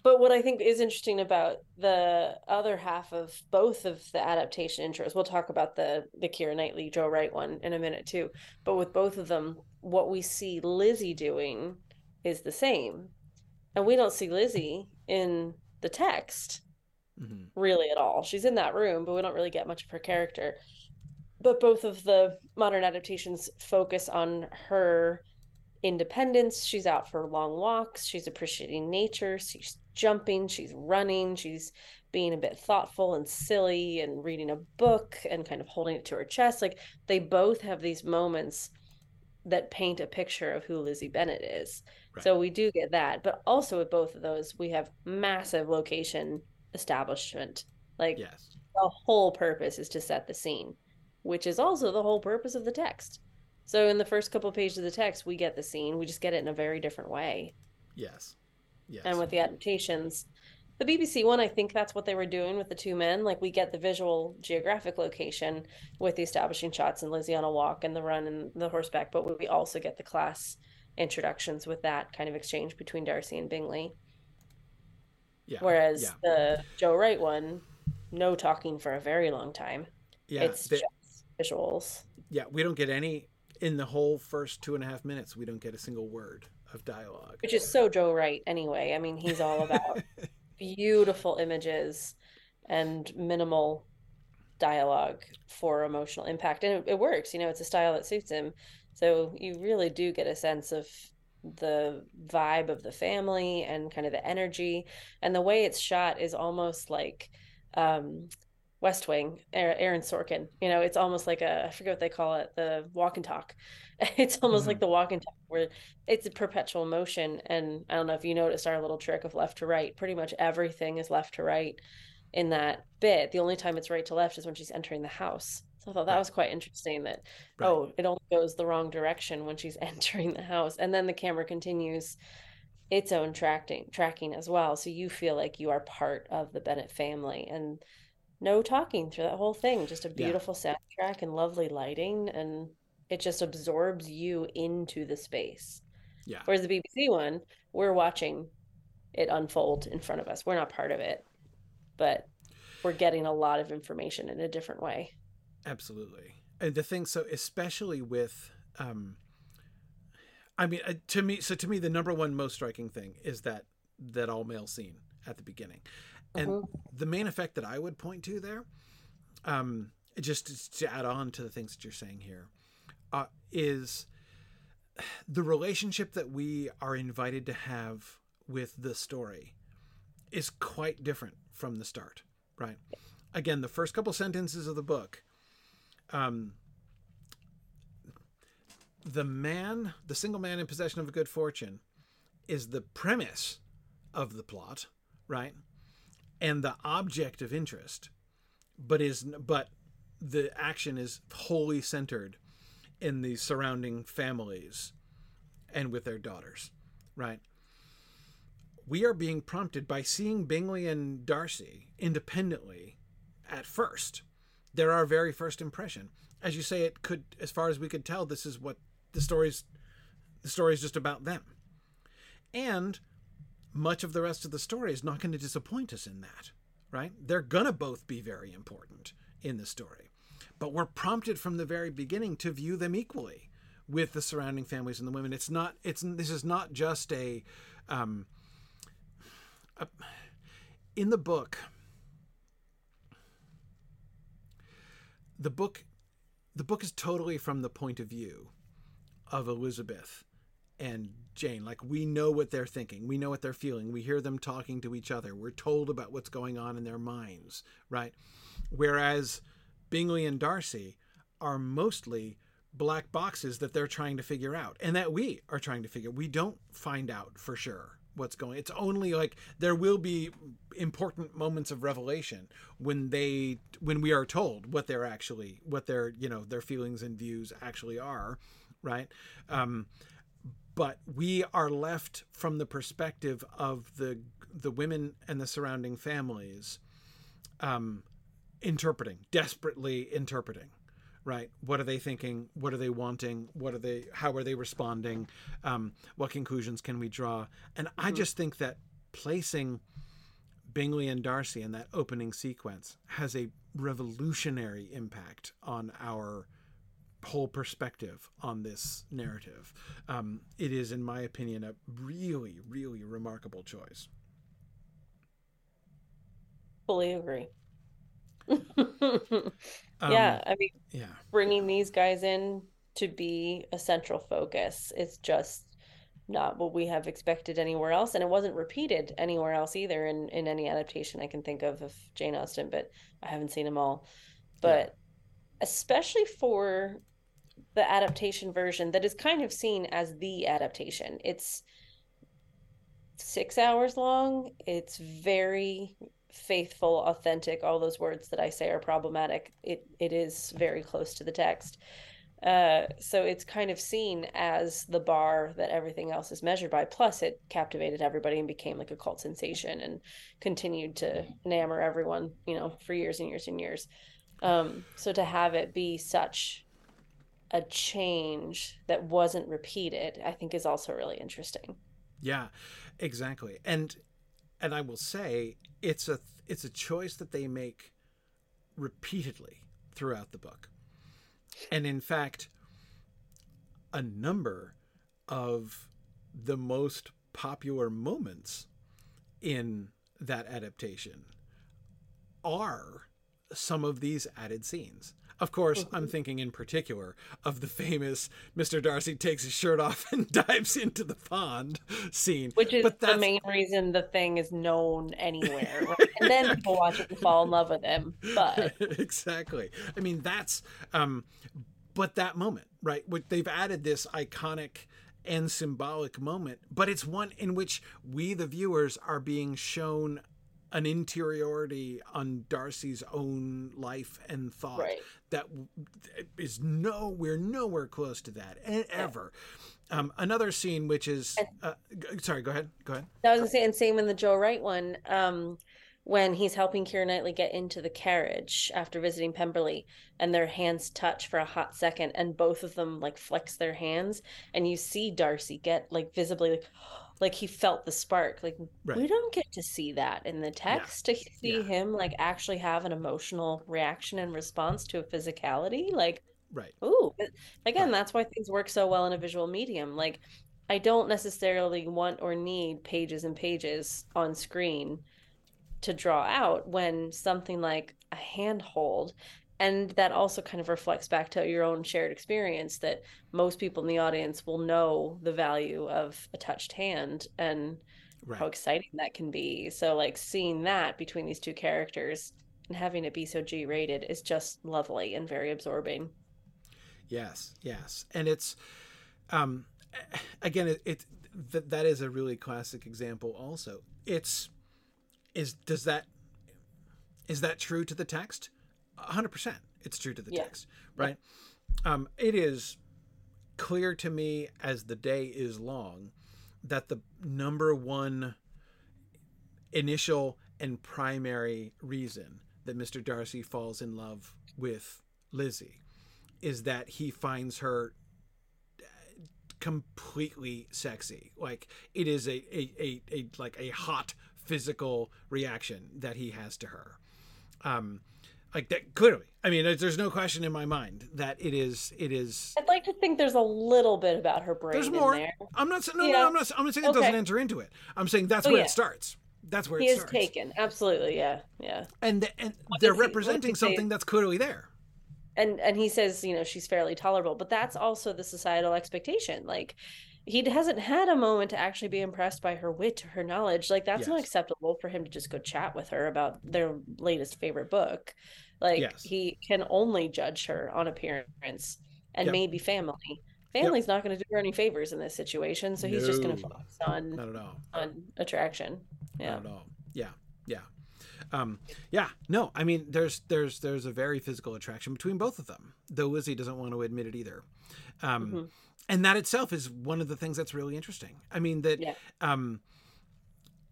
But what I think is interesting about the other half of both of the adaptation intros, we'll talk about the Keira Knightley, Joe Wright one in a minute too, but with both of them, what we see Lizzie doing is the same. And we don't see Lizzie in the text really at all. She's in that room, but we don't really get much of her character. But both of the modern adaptations focus on her independence. She's out for long walks, she's appreciating nature, she's jumping, she's running, she's being a bit thoughtful and silly and reading a book and kind of holding it to her chest. Like, they both have these moments that paint a picture of who Lizzie Bennet is. Right. So we do get that, but also with both of those, we have massive location establishment. Like the whole purpose is to set the scene, which is also the whole purpose of the text. So in the first couple of pages of the text, we get the scene, we just get it in a very different way. Yes. And with the adaptations, the BBC one, I think that's what they were doing with the two men. Like, we get the visual geographic location with the establishing shots and Lizzie on a walk and the run and the horseback, but we also get the class introductions with that kind of exchange between Darcy and Bingley. Whereas the Joe Wright one, no talking for a very long time. It's just visuals. We don't get any, in the whole first 2.5 minutes, we don't get a single word of dialogue. Which is so Joe Wright anyway. I mean, he's all about... beautiful images and minimal dialogue for emotional impact, and it works. It's a style that suits him, so you really do get a sense of the vibe of the family and kind of the energy, and the way it's shot is almost like West Wing, Aaron Sorkin. It's almost like I forget what they call it, the walk and talk. It's almost like the walk and talk, where it's a perpetual motion. And I don't know if you noticed our little trick of left to right. Pretty much everything is left to right in that bit. The only time it's right to left is when she's entering the house. So I thought that was quite interesting that, it only goes the wrong direction when she's entering the house. And then the camera continues its own tracking as well. So you feel like you are part of the Bennet family. And no talking through that whole thing. Just a beautiful soundtrack and lovely lighting, and it just absorbs you into the space. Whereas the BBC one, we're watching it unfold in front of us. We're not part of it, but we're getting a lot of information in a different way. Absolutely. And the thing, so especially with, to me, the number one most striking thing is that all male scene at the beginning. And the main effect that I would point to there, just to add on to the things that you're saying here, is the relationship that we are invited to have with the story is quite different from the start, right? Again, the first couple sentences of the book, the single man in possession of a good fortune is the premise of the plot, right? And the object of interest, but the action is wholly centered in the surrounding families and with their daughters, right? We are being prompted by seeing Bingley and Darcy independently at first. They're our very first impression. As you say, it could, as far as we could tell, this is what the story's just about them. And much of the rest of the story is not going to disappoint us in that, right? They're going to both be very important in the story. But we're prompted from the very beginning to view them equally with the surrounding families and the women. This is not just in the book. The book is totally from the point of view of Elizabeth and Jane. Like, we know what they're thinking. We know what they're feeling. We hear them talking to each other. We're told about what's going on in their minds, right? Whereas Bingley and Darcy are mostly black boxes that they're trying to figure out and that we are trying to figure out. We don't find out for sure what's going on. It's only like there will be important moments of revelation when we are told what they're actually, what their, you know, their feelings and views actually are, right? But we are left from the perspective of the women and the surrounding families, desperately interpreting, right? What are they thinking? What are they wanting? How are they responding? What conclusions can we draw? And I just think that placing Bingley and Darcy in that opening sequence has a revolutionary impact on our whole perspective on this narrative. It is, in my opinion, a really, really remarkable choice. Fully agree. Bringing these guys in to be a central focus, it's just not what we have expected anywhere else, and it wasn't repeated anywhere else either in any adaptation I can think of Jane Austen, but I haven't seen them all. But especially for the adaptation version that is kind of seen as the adaptation, it's 6 hours long. It's very faithful, authentic, all those words that I say are problematic. It is very close to the text. So it's kind of seen as the bar that everything else is measured by. Plus, it captivated everybody and became like a cult sensation and continued to enamor everyone, you know, for years and years and years. So to have it be such a change that wasn't repeated, I think is also really interesting. Yeah, exactly. And I will say it's a choice that they make repeatedly throughout the book. And in fact, a number of the most popular moments in that adaptation are some of these added scenes. Of course, I'm thinking in particular of the famous Mr. Darcy takes his shirt off and dives into the pond scene. Which is the main reason the thing is known anywhere. Right? And then people watch it and fall in love with him. But exactly. I mean, that's... but that moment, right? They've added this iconic and symbolic moment, but it's one in which we, the viewers, are being shown an interiority on Darcy's own life and thought that is nowhere close to that ever. Another scene, which is, sorry, go ahead. I was gonna say, and same in the Joe Wright one, when he's helping Keira Knightley get into the carriage after visiting Pemberley, and their hands touch for a hot second, and both of them like flex their hands, and you see Darcy get like visibly like he felt the spark. Like, we don't get to see that in the text, to see him like actually have an emotional reaction and response to a physicality. Like, ooh, again, that's why things work so well in a visual medium. Like, I don't necessarily want or need pages and pages on screen to draw out when something like a handhold. And that also kind of reflects back to your own shared experience that most people in the audience will know the value of a touched hand and how exciting that can be. So like seeing that between these two characters and having it be so G-rated is just lovely and very absorbing. Yes. And it's, again, it that is a really classic example also. Is that true to the text? 100%. It's true to the text, right? Yeah. It is clear to me as the day is long that the number one initial and primary reason that Mr. Darcy falls in love with Lizzie is that he finds her completely sexy. Like, it is a hot physical reaction that he has to her. Like that, clearly. I mean, there's no question in my mind that it is. I'd like to think there's a little bit about her brain. There's more. In there. I'm not saying it doesn't enter into it. I'm saying that's where it starts. That's where it starts. He is taken. Absolutely. Yeah. And they're representing something that's clearly there. And he says, she's fairly tolerable, but that's also the societal expectation. Like, he hasn't had a moment to actually be impressed by her wit, her knowledge. Like, that's not acceptable for him to just go chat with her about their latest favorite book. Like, he can only judge her on appearance and maybe family. Family's not going to do her any favors in this situation, so he's just going to focus on attraction. Yeah. Not at all. Yeah. Yeah. There's a very physical attraction between both of them, though Lizzie doesn't want to admit it either. And that itself is one of the things that's really interesting. I mean,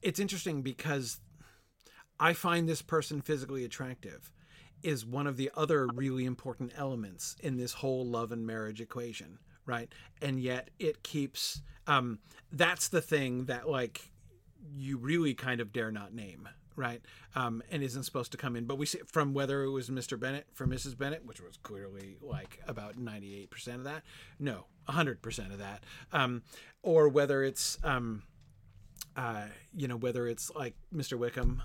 it's interesting because I find this person physically attractive is one of the other really important elements in this whole love and marriage equation, right? And yet it keeps, that's the thing that, like, you really kind of dare not name, right? And isn't supposed to come in. But we see from whether it was Mr. Bennet from Mrs. Bennet, which was clearly like about 98% of that. No, 100% of that. Or whether it's, whether it's like Mr. Wickham,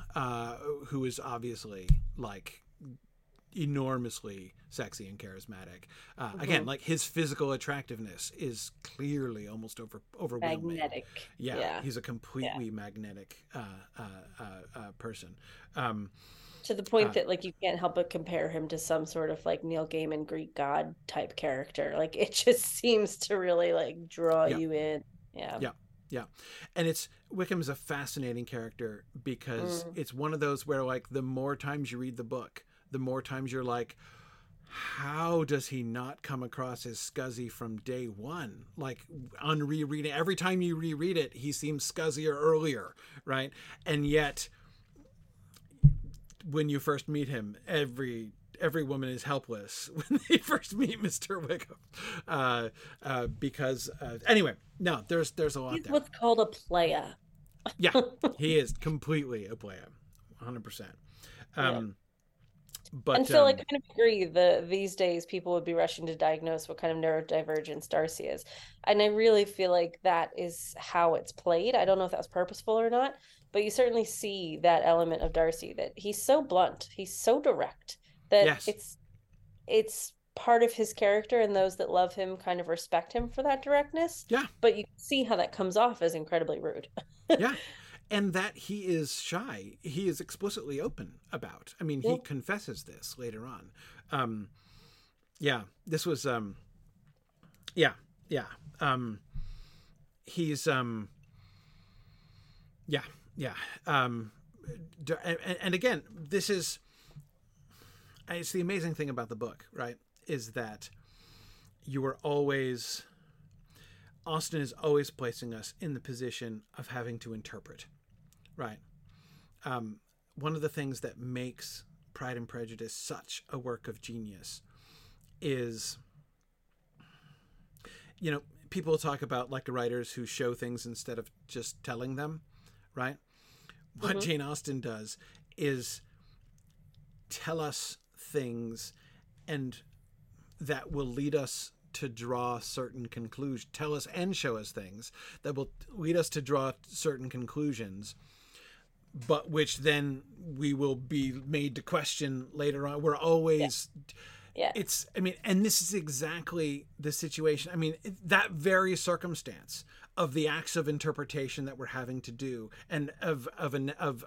who is obviously like enormously sexy and charismatic. Again, like, his physical attractiveness is clearly almost overwhelming. Magnetic. Yeah. He's a completely magnetic person. To the point that, like, you can't help but compare him to some sort of, like, Neil Gaiman Greek god type character. Like, it just seems to really, like, draw you in. Yeah. And Wickham's a fascinating character because it's one of those where, like, the more times you read the book, the more times you're like, how does he not come across as scuzzy from day one? Like, on rereading, every time you reread it, he seems scuzzier earlier, right? And yet, when you first meet him, every woman is helpless when they first meet Mr. Wickham, because anyway, no, there's a lot. He's there. What's called a playa. Yeah, he is completely a playa, 100%. But, and so, like, I kind of agree that these days people would be rushing to diagnose what kind of neurodivergence Darcy is. And I really feel like that is how it's played. I don't know if that was purposeful or not, but you certainly see that element of Darcy, that he's so blunt, he's so direct, that it's part of his character, and those that love him kind of respect him for that directness. Yeah. But you see how that comes off as incredibly rude. Yeah. And that he is shy, he is explicitly open about. I mean, he confesses this later on. And again, it's the amazing thing about the book, right? Is that Austen is always placing us in the position of having to interpret. Right. One of the things that makes Pride and Prejudice such a work of genius is, people talk about, like, writers who show things instead of just telling them, right? What Jane Austen does is tell us things, and that will lead us to draw certain conclusions, tell us and show us things that will lead us to draw certain conclusions, but which then we will be made to question later on. We're always, and this is exactly the situation. I mean, that very circumstance of the acts of interpretation that we're having to do, and of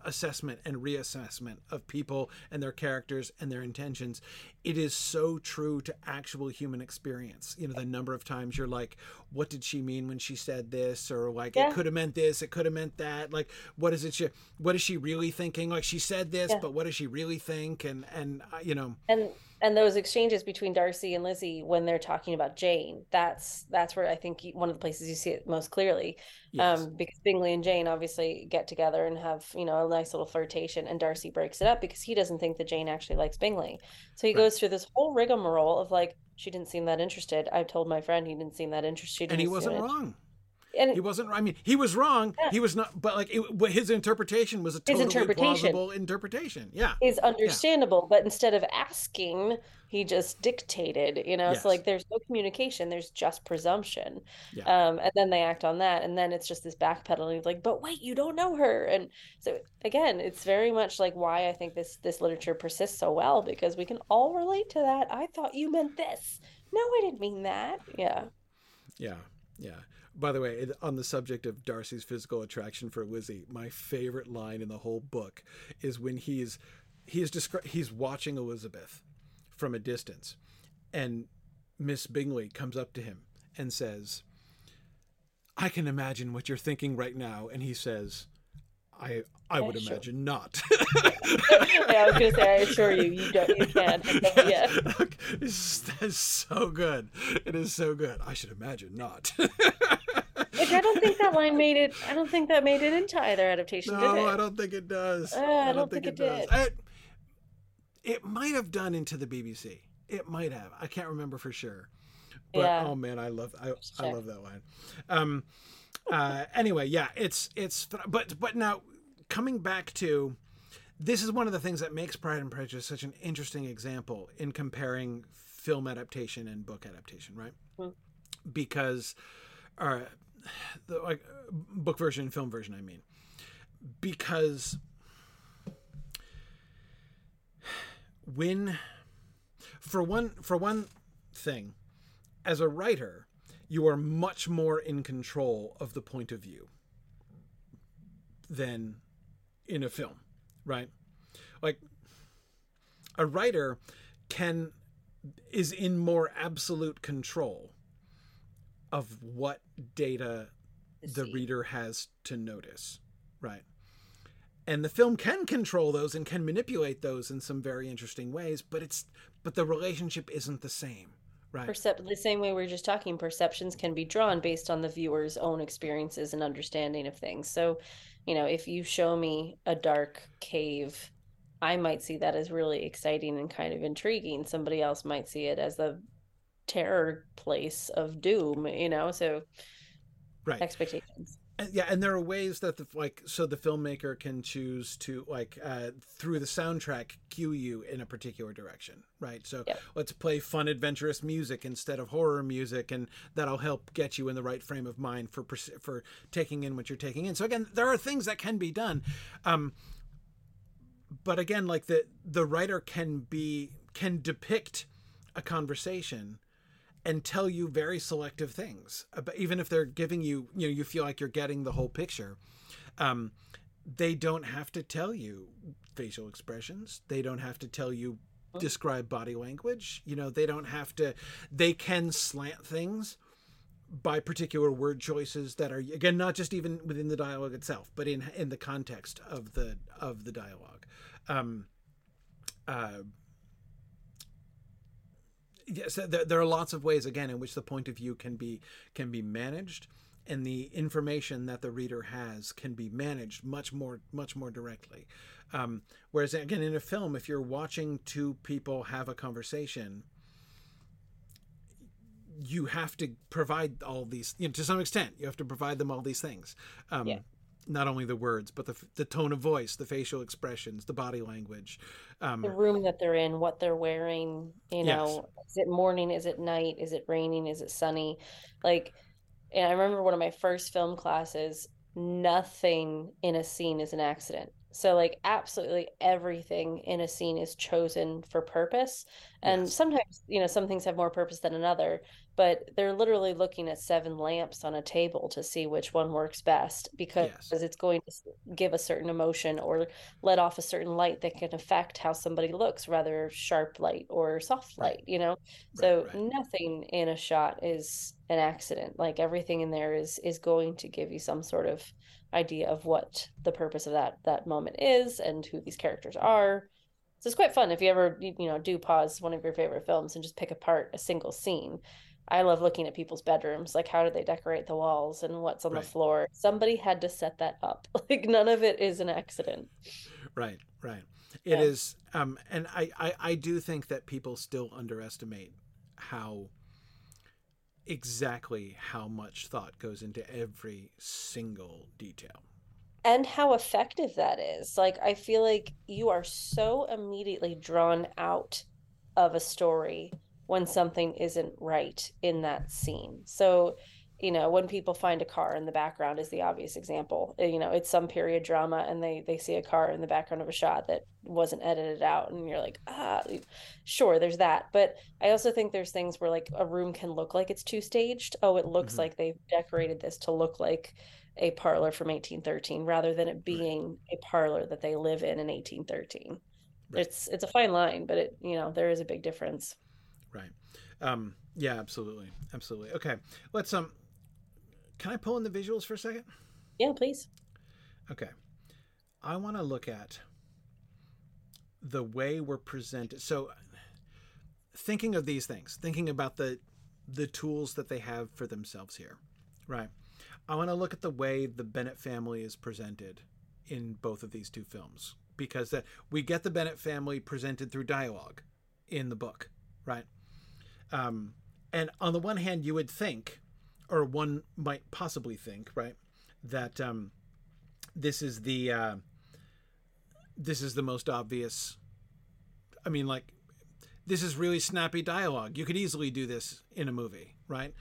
assessment and reassessment of people and their characters and their intentions. It is so true to actual human experience. You know, the number of times you're like, what did she mean when she said this? Or like, yeah, it could have meant this, it could have meant that. Like, what is she really thinking? Like, she said this, yeah, but what does she really think? And those exchanges between Darcy and Lizzie when they're talking about Jane, that's where I think one of the places you see it most clearly. Yes. Because Bingley and Jane obviously get together and have, you know, a nice little flirtation, and Darcy breaks it up because he doesn't think that Jane actually likes Bingley. So he goes through this whole rigmarole of like, she didn't seem that interested. I told my friend he didn't seem that interested. And he wasn't wrong. And he wasn't, I mean, he was wrong. Yeah. He was not, but like his interpretation was a totally plausible interpretation. Yeah. Is understandable, yeah, but instead of asking, he just dictated, you know, it's yes, so like there's no communication, there's just presumption. Yeah. And then they act on that. And then it's just this backpedaling of like, but wait, you don't know her. And so again, it's very much like why I think this literature persists so well, because we can all relate to that. I thought you meant this. No, I didn't mean that. Yeah. Yeah. Yeah. By the way, on the subject of Darcy's physical attraction for Lizzie, my favorite line in the whole book is when he's watching Elizabeth from a distance, and Miss Bingley comes up to him and says, "I can imagine what you're thinking right now," and he says, I would imagine not. I was going to say, I assure you, you can. Yeah. That's so good. It is so good. I should imagine not. Which I don't think that line made it. I don't think that made it into either adaptation. No, did it? I don't think it does. I don't think it does. It might have done into the BBC. It might have. I can't remember for sure. But yeah. Oh man, I love that line. Anyway, yeah, it's but now coming back to, this is one of the things that makes Pride and Prejudice such an interesting example in comparing film adaptation and book adaptation, right? Mm-hmm. Because book version and film version, I mean, because when for one thing, as a writer, you are much more in control of the point of view than in a film, right? Like a writer is in more absolute control of what data the reader has to notice, right? And the film can control those and can manipulate those in some very interesting ways, but the relationship isn't the same. Right. The same way we were just talking, perceptions can be drawn based on the viewer's own experiences and understanding of things. So, you know, if you show me a dark cave, I might see that as really exciting and kind of intriguing. Somebody else might see it as the terror place of doom, you know, so right, expectations. Yeah, and there are ways that the filmmaker can choose to through the soundtrack cue you in a particular direction, right? So yep, let's play fun, adventurous music instead of horror music, and that'll help get you in the right frame of mind for taking in what you're taking in. So again, there are things that can be done, but again, like the writer can depict a conversation and tell you very selective things, even if they're giving you, you know, you feel like you're getting the whole picture. They don't have to tell you facial expressions. They don't have to tell you describe body language. You know, they don't have to. They can slant things by particular word choices that are, again, not just even within the dialogue itself, but in the context of the dialogue. Yes, there are lots of ways, again, in which the point of view can be managed, and the information that the reader has can be managed much more directly. Whereas, again, in a film, if you're watching two people have a conversation, you have to provide all these, you know, to some extent, you have to provide them all these things. Yeah. Not only the words, but the tone of voice, the facial expressions, the body language, the room that they're in, what they're wearing, you know, yes, is it morning? Is it night? Is it raining? Is it sunny? Like, and I remember one of my first film classes, nothing in a scene is an accident. So like absolutely everything in a scene is chosen for purpose. And yes, sometimes, you know, some things have more purpose than another, but they're literally looking at 7 lamps on a table to see which one works best, because it's going to give a certain emotion or let off a certain light that can affect how somebody looks, rather sharp light or soft light, you know? Nothing in a shot is an accident. Like, everything in there is going to give you some sort of idea of what the purpose of that moment is and who these characters are. So it's quite fun if you ever, do pause one of your favorite films and just pick apart a single scene. I love looking at people's bedrooms, like, how do they decorate the walls and what's on the floor? Somebody had to set that up. Like, none of it is an accident. Right. It is. And I do think that people still underestimate how much thought goes into every single detail. And how effective that is. Like, I feel like you are so immediately drawn out of a story when something isn't right in that scene. So, when people find a car in the background is the obvious example. It's some period drama and they see a car in the background of a shot that wasn't edited out. And you're like, sure, there's that. But I also think there's things where, like, a room can look like it's too staged. Oh, it looks like they've decorated this to look like a parlor from 1813 rather than it being a parlor that they live in 1813. Right. It's a fine line, but it, there is a big difference. Right. Yeah, absolutely. Okay. Let's, can I pull in the visuals for a second? Yeah, please. Okay. I want to look at the way we're presented. So thinking of these things, thinking about the tools that they have for themselves here, right? I want to look at the way the Bennet family is presented in both of these two films, because that we get the Bennet family presented through dialogue in the book, right? And on the one hand, you would think, or one might possibly think, right, that this is the most obvious. I mean, like, this is really snappy dialogue. You could easily do this in a movie, right?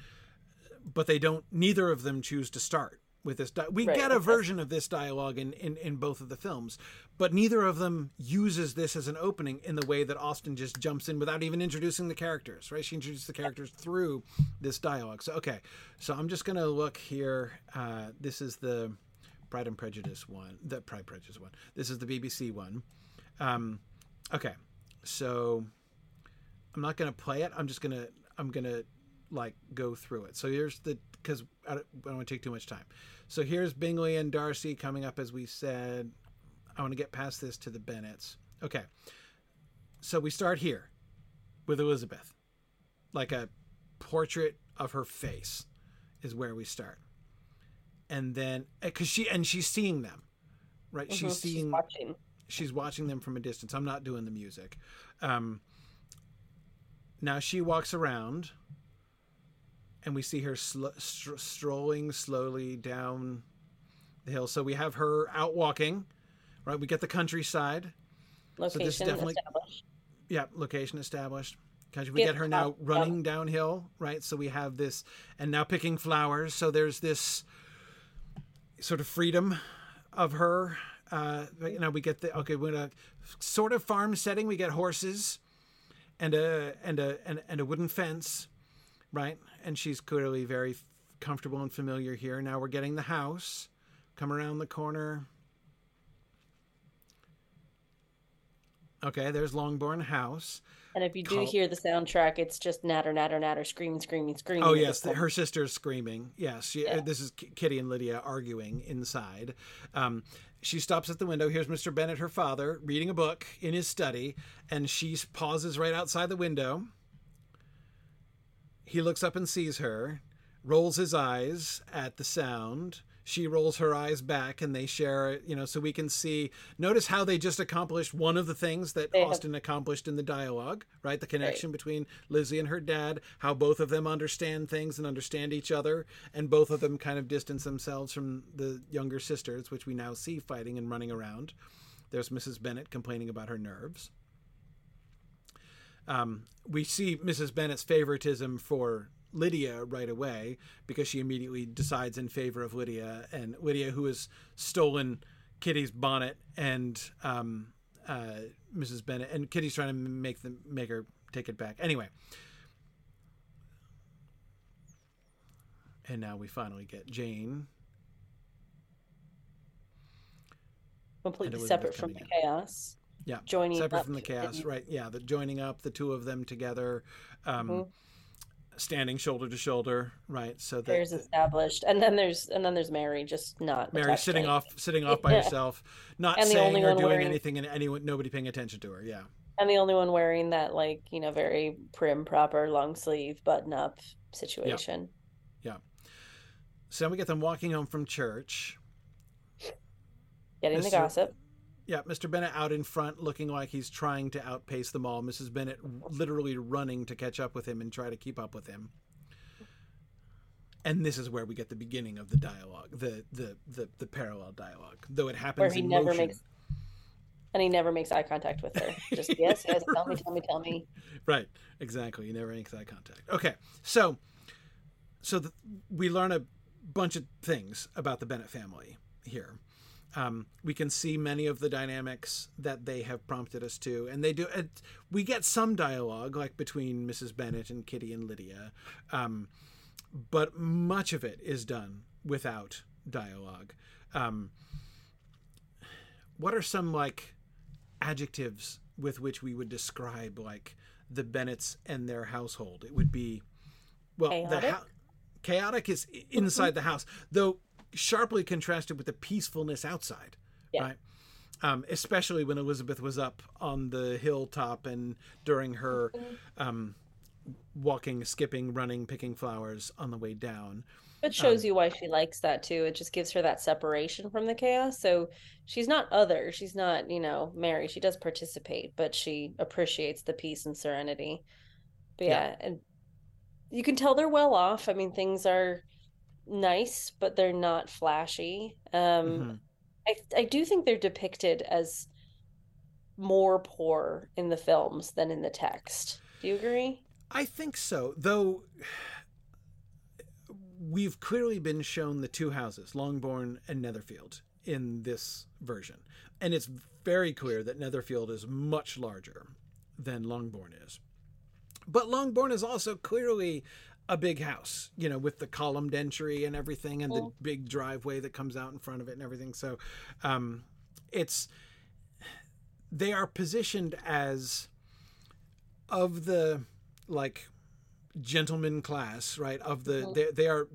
But they don't. Neither of them choose to start with this. Get a version of this dialogue in both of the films, but neither of them uses this as an opening in the way that Austen just jumps in without even introducing the characters. Right? She introduces the characters through this dialogue. So okay, so I'm just gonna look here. This is the Pride and Prejudice one. The Pride and Prejudice one. This is the BBC one. Okay, so I'm not gonna play it. I'm gonna like go through it. So here's because I don't want to take too much time. So here's Bingley and Darcy coming up, as we said. I want to get past this to the Bennets. Okay. So we start here with Elizabeth. Like, a portrait of her face is where we start. And then, because she's seeing them, right? Mm-hmm. She's watching them from a distance. I'm not doing the music. Now she walks around, and we see her strolling slowly down the hill. So we have her out walking, right? We get the countryside. Location established. We get her now running downhill, right? So we have this, and now picking flowers. So there's this sort of freedom of her. We get we're in a sort of farm setting. We get horses and a wooden fence, right? And she's clearly very comfortable and familiar here. Now we're getting the house. Come around the corner. Okay, there's Longbourn House. And if you do hear the soundtrack, it's just natter, natter, natter, screaming. Oh, yes, her sister's screaming. Yes, this is Kitty and Lydia arguing inside. She stops at the window. Here's Mr. Bennet, her father, reading a book in his study, and she pauses right outside the window. He looks up and sees her, rolls his eyes at the sound. She rolls her eyes back, and they share it, so we can see. Notice how they just accomplished one of the things that Austen accomplished in the dialogue, right? The connection between Lizzie and her dad, how both of them understand things and understand each other, and both of them kind of distance themselves from the younger sisters, which we now see fighting and running around. There's Mrs. Bennet complaining about her nerves. We see Mrs. Bennet's favoritism for Lydia right away, because she immediately decides in favor of Lydia, and Lydia, who has stolen Kitty's bonnet, and Mrs. Bennet, and Kitty's trying to make her take it back. Anyway, And now we finally get Jane. Completely separate from the chaos. Yeah, joining separate from the chaos, right? Yeah, the joining up, the two of them together, standing shoulder to shoulder, right? So that there's established, and then there's Mary, just not Mary sitting off by herself, not saying or doing anything, and nobody paying attention to her. Yeah, and the only one wearing that very prim, proper long sleeve button up situation. Yeah. So we get them walking home from church, getting the gossip. Yeah, Mr. Bennet out in front, looking like he's trying to outpace them all. Mrs. Bennet literally running to catch up with him and try to keep up with him. And this is where we get the beginning of the dialogue, the parallel dialogue, though it happens where he never makes eye contact with her. Just yes, tell me. Right, exactly. He never makes eye contact. Okay, so we learn a bunch of things about the Bennet family here. We can see many of the dynamics that they have prompted us to, and they do. We get some dialogue, like between Mrs. Bennet and Kitty and Lydia, but much of it is done without dialogue. What are some adjectives with which we would describe the Bennets and their household? It would be chaotic is inside the house, though. Sharply contrasted with the peacefulness outside, right? Especially when Elizabeth was up on the hilltop and during her walking, skipping, running, picking flowers on the way down. It shows you why she likes that too. It just gives her that separation from the chaos. So she's not other. She's not, Mary. She does participate, but she appreciates the peace and serenity. But and you can tell they're well off. I mean, things are nice, but they're not flashy. I do think they're depicted as more poor in the films than in the text. Do you agree? I think so, though we've clearly been shown the two houses, Longbourn and Netherfield, in this version. And it's very clear that Netherfield is much larger than Longbourn is. But Longbourn is also clearly a big house, with the columned entry and everything, and the big driveway that comes out in front of it and everything. So they are positioned as of the gentleman class, right? Of the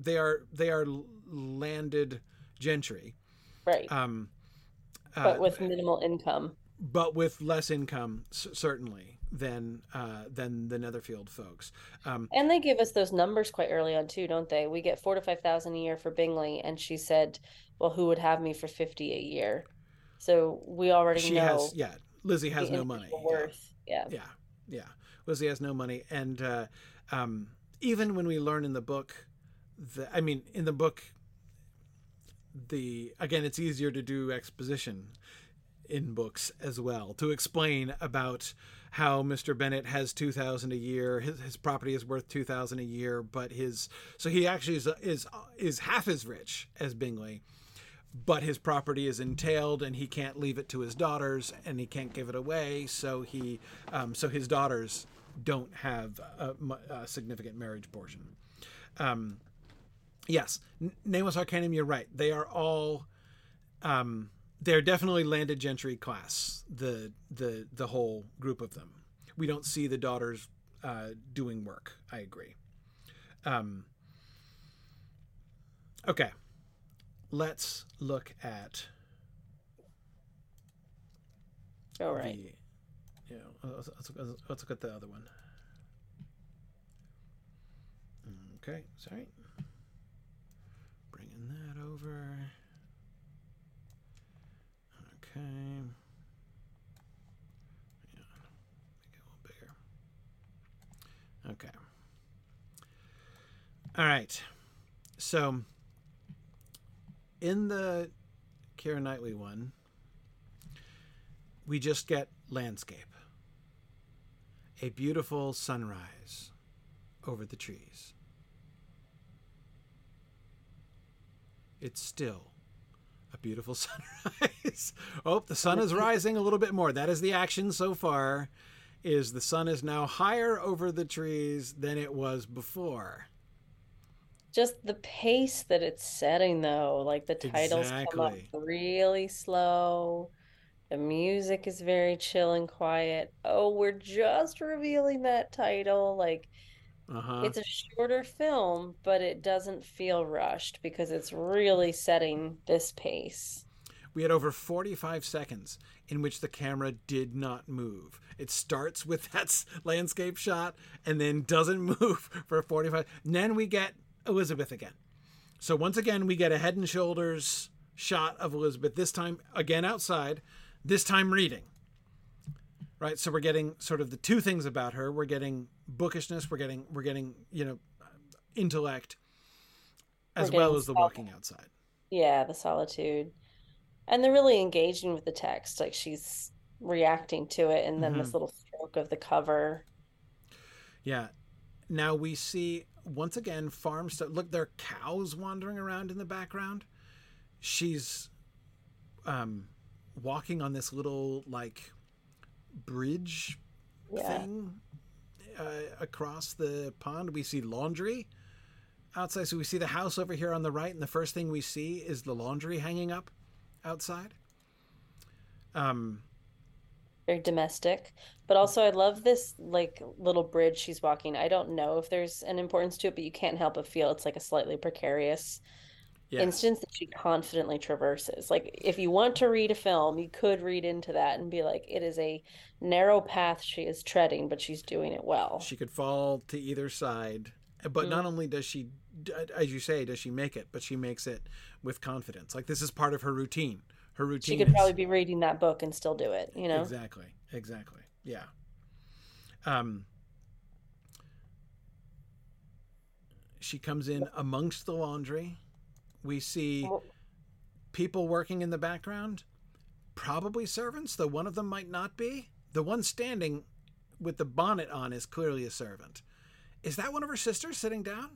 they are landed gentry, right? But with minimal income, but with less income certainly than the Netherfield folks. And they give us those numbers quite early on too, don't they? We get 4 to 5 thousand a year for Bingley, and she said, well, who would have me for 50 a year? So we already Lizzie has no money. Worth. Yeah. Lizzie has no money. And even when we learn in the book, again, it's easier to do exposition in books as well, to explain about how Mr. Bennet has 2,000 a year. His property is worth 2,000 a year, but he actually is half as rich as Bingley, but his property is entailed and he can't leave it to his daughters and he can't give it away. So he, his daughters don't have a significant marriage portion. Yes, Namus Arcanum, you're right. They are all, they're definitely landed gentry class, the whole group of them. We don't see the daughters doing work. I agree. Okay, let's look at. All right. Let's look at the other one. Okay, sorry. Bringing that over. Okay. Yeah, make it a little bigger. Okay. All right. So, in the Keira Knightley one, we just get landscape. A beautiful sunrise over the trees. It's still a beautiful sunrise. Oh, the sun is rising a little bit more. That is the action so far, is the sun is now higher over the trees than it was before. Just the pace that it's setting, though, like the titles come up really slow. The music is very chill and quiet. Oh, we're just revealing that title. Like, it's a shorter film, but it doesn't feel rushed because it's really setting this pace. We had over 45 seconds in which the camera did not move. It starts with that landscape shot and then doesn't move for 45. And then we get Elizabeth again. So once again, we get a head and shoulders shot of Elizabeth, this time again outside, this time reading. Right, so we're getting sort of the two things about her. We're getting bookishness, we're getting, you know, intellect, as well as the walking outside. Yeah, the solitude. And they're really engaging with the text, like she's reacting to it, and then this little stroke of the cover. Yeah. Now we see once again farm stuff. Look, there are cows wandering around in the background. She's walking on this little like bridge thing across the pond. We see laundry outside. So we see the house over here on the right, and the first thing we see is the laundry hanging up outside. Very domestic, but also I love this like little bridge she's walking. I don't know if there's an importance to it, but you can't help but feel it's like a slightly precarious instance that she confidently traverses. Like, if you want to read a film, you could read into that and be like, it is a narrow path she is treading, but she's doing it well. She could fall to either side, but not only does she, as you say, does she make it, but she makes it with confidence. Like, this is part of her routine. Her routine. She could probably be reading that book and still do it, you know? Exactly. Yeah. She comes in amongst the laundry. We see people working in the background, probably servants, though one of them might not be. The one standing with the bonnet on is clearly a servant. Is that one of her sisters sitting down?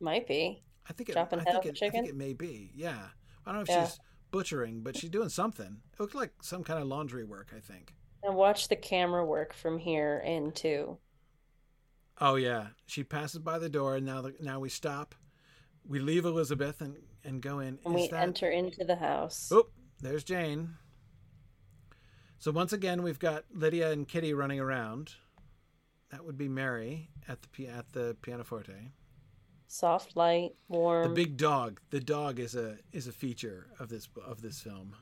Might be. I think it may be. Yeah. I don't know if she's butchering, but she's doing something. It looked like some kind of laundry work, I think. And watch the camera work from here in too. Oh yeah. She passes by the door, and now we stop. We leave Elizabeth and go in. And enter into the house. Oh, there's Jane. So once again, we've got Lydia and Kitty running around. That would be Mary at the pianoforte. Soft light, warm. The big dog. The dog is a feature of this film.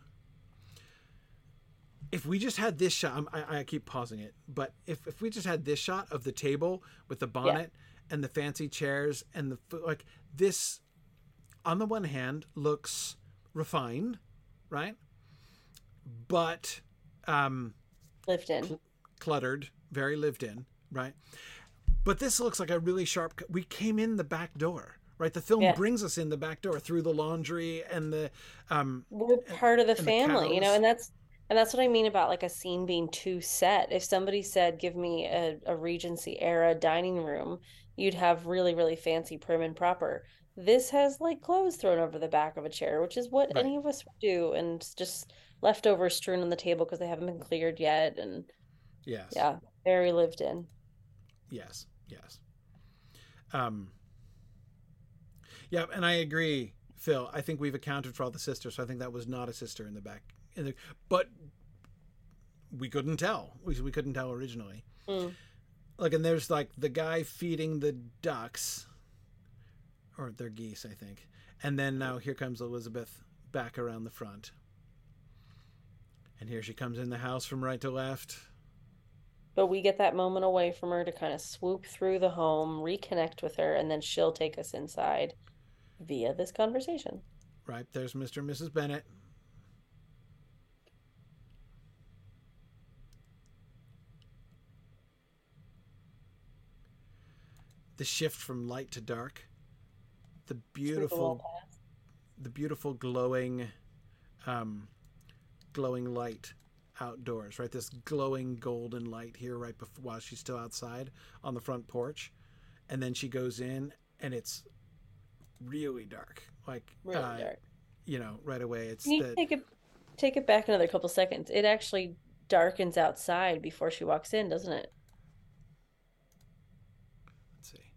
If we just had this shot, I keep pausing it, but if we just had this shot of the table with the bonnet and the fancy chairs and the food, like this, on the one hand, looks refined, right? But lived in, cluttered, very lived in, right? But this looks like a really sharp. We came in the back door, right? The film brings us in the back door through the laundry and the. We're part of the family, you know, and that's what I mean about like a scene being too set. If somebody said, "Give me a Regency era dining room," you'd have really, really fancy, prim and proper. This has like clothes thrown over the back of a chair, which is what any of us would do, and just leftovers strewn on the table because they haven't been cleared yet. And very lived in. Yes. And I agree, Phil. I think we've accounted for all the sisters, so I think that was not a sister in the back. But we couldn't tell. We couldn't tell originally. Look, and there's like the guy feeding the ducks, or their geese, I think. And then now here comes Elizabeth back around the front. And here she comes in the house from right to left. But we get that moment away from her to kind of swoop through the home, reconnect with her, and then she'll take us inside via this conversation. Right. There's Mr. and Mrs. Bennet. The shift from light to dark. The beautiful glowing, glowing light outdoors, right? This glowing golden light here right before, while she's still outside on the front porch, and then she goes in and it's really dark, like really dark, you know, right away. It's take it back another couple seconds. It actually darkens outside before she walks in, doesn't it? Let's see.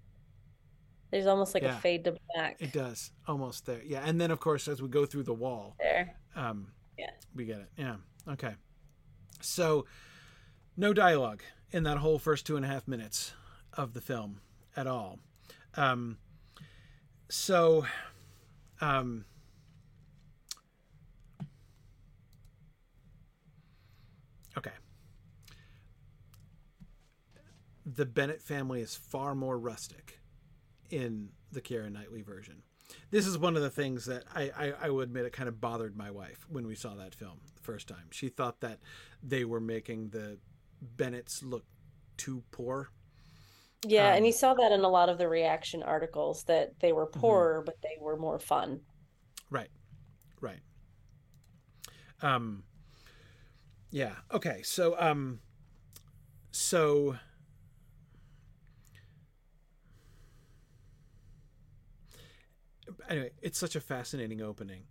There's almost like a fade to black. It does. Almost there. Yeah. And then, of course, as we go through the wall, there. We get it. Yeah. Okay. So no dialogue in that whole first 2.5 minutes of the film at all. Okay. The Bennet family is far more rustic in the Keira Knightley version. This is one of the things that I will admit it kind of bothered my wife when we saw that film the first time. She thought that they were making the Bennets look too poor. Yeah, and you saw that in a lot of the reaction articles, that they were poorer, but they were more fun. Right. Yeah. Okay. So anyway, it's such a fascinating opening,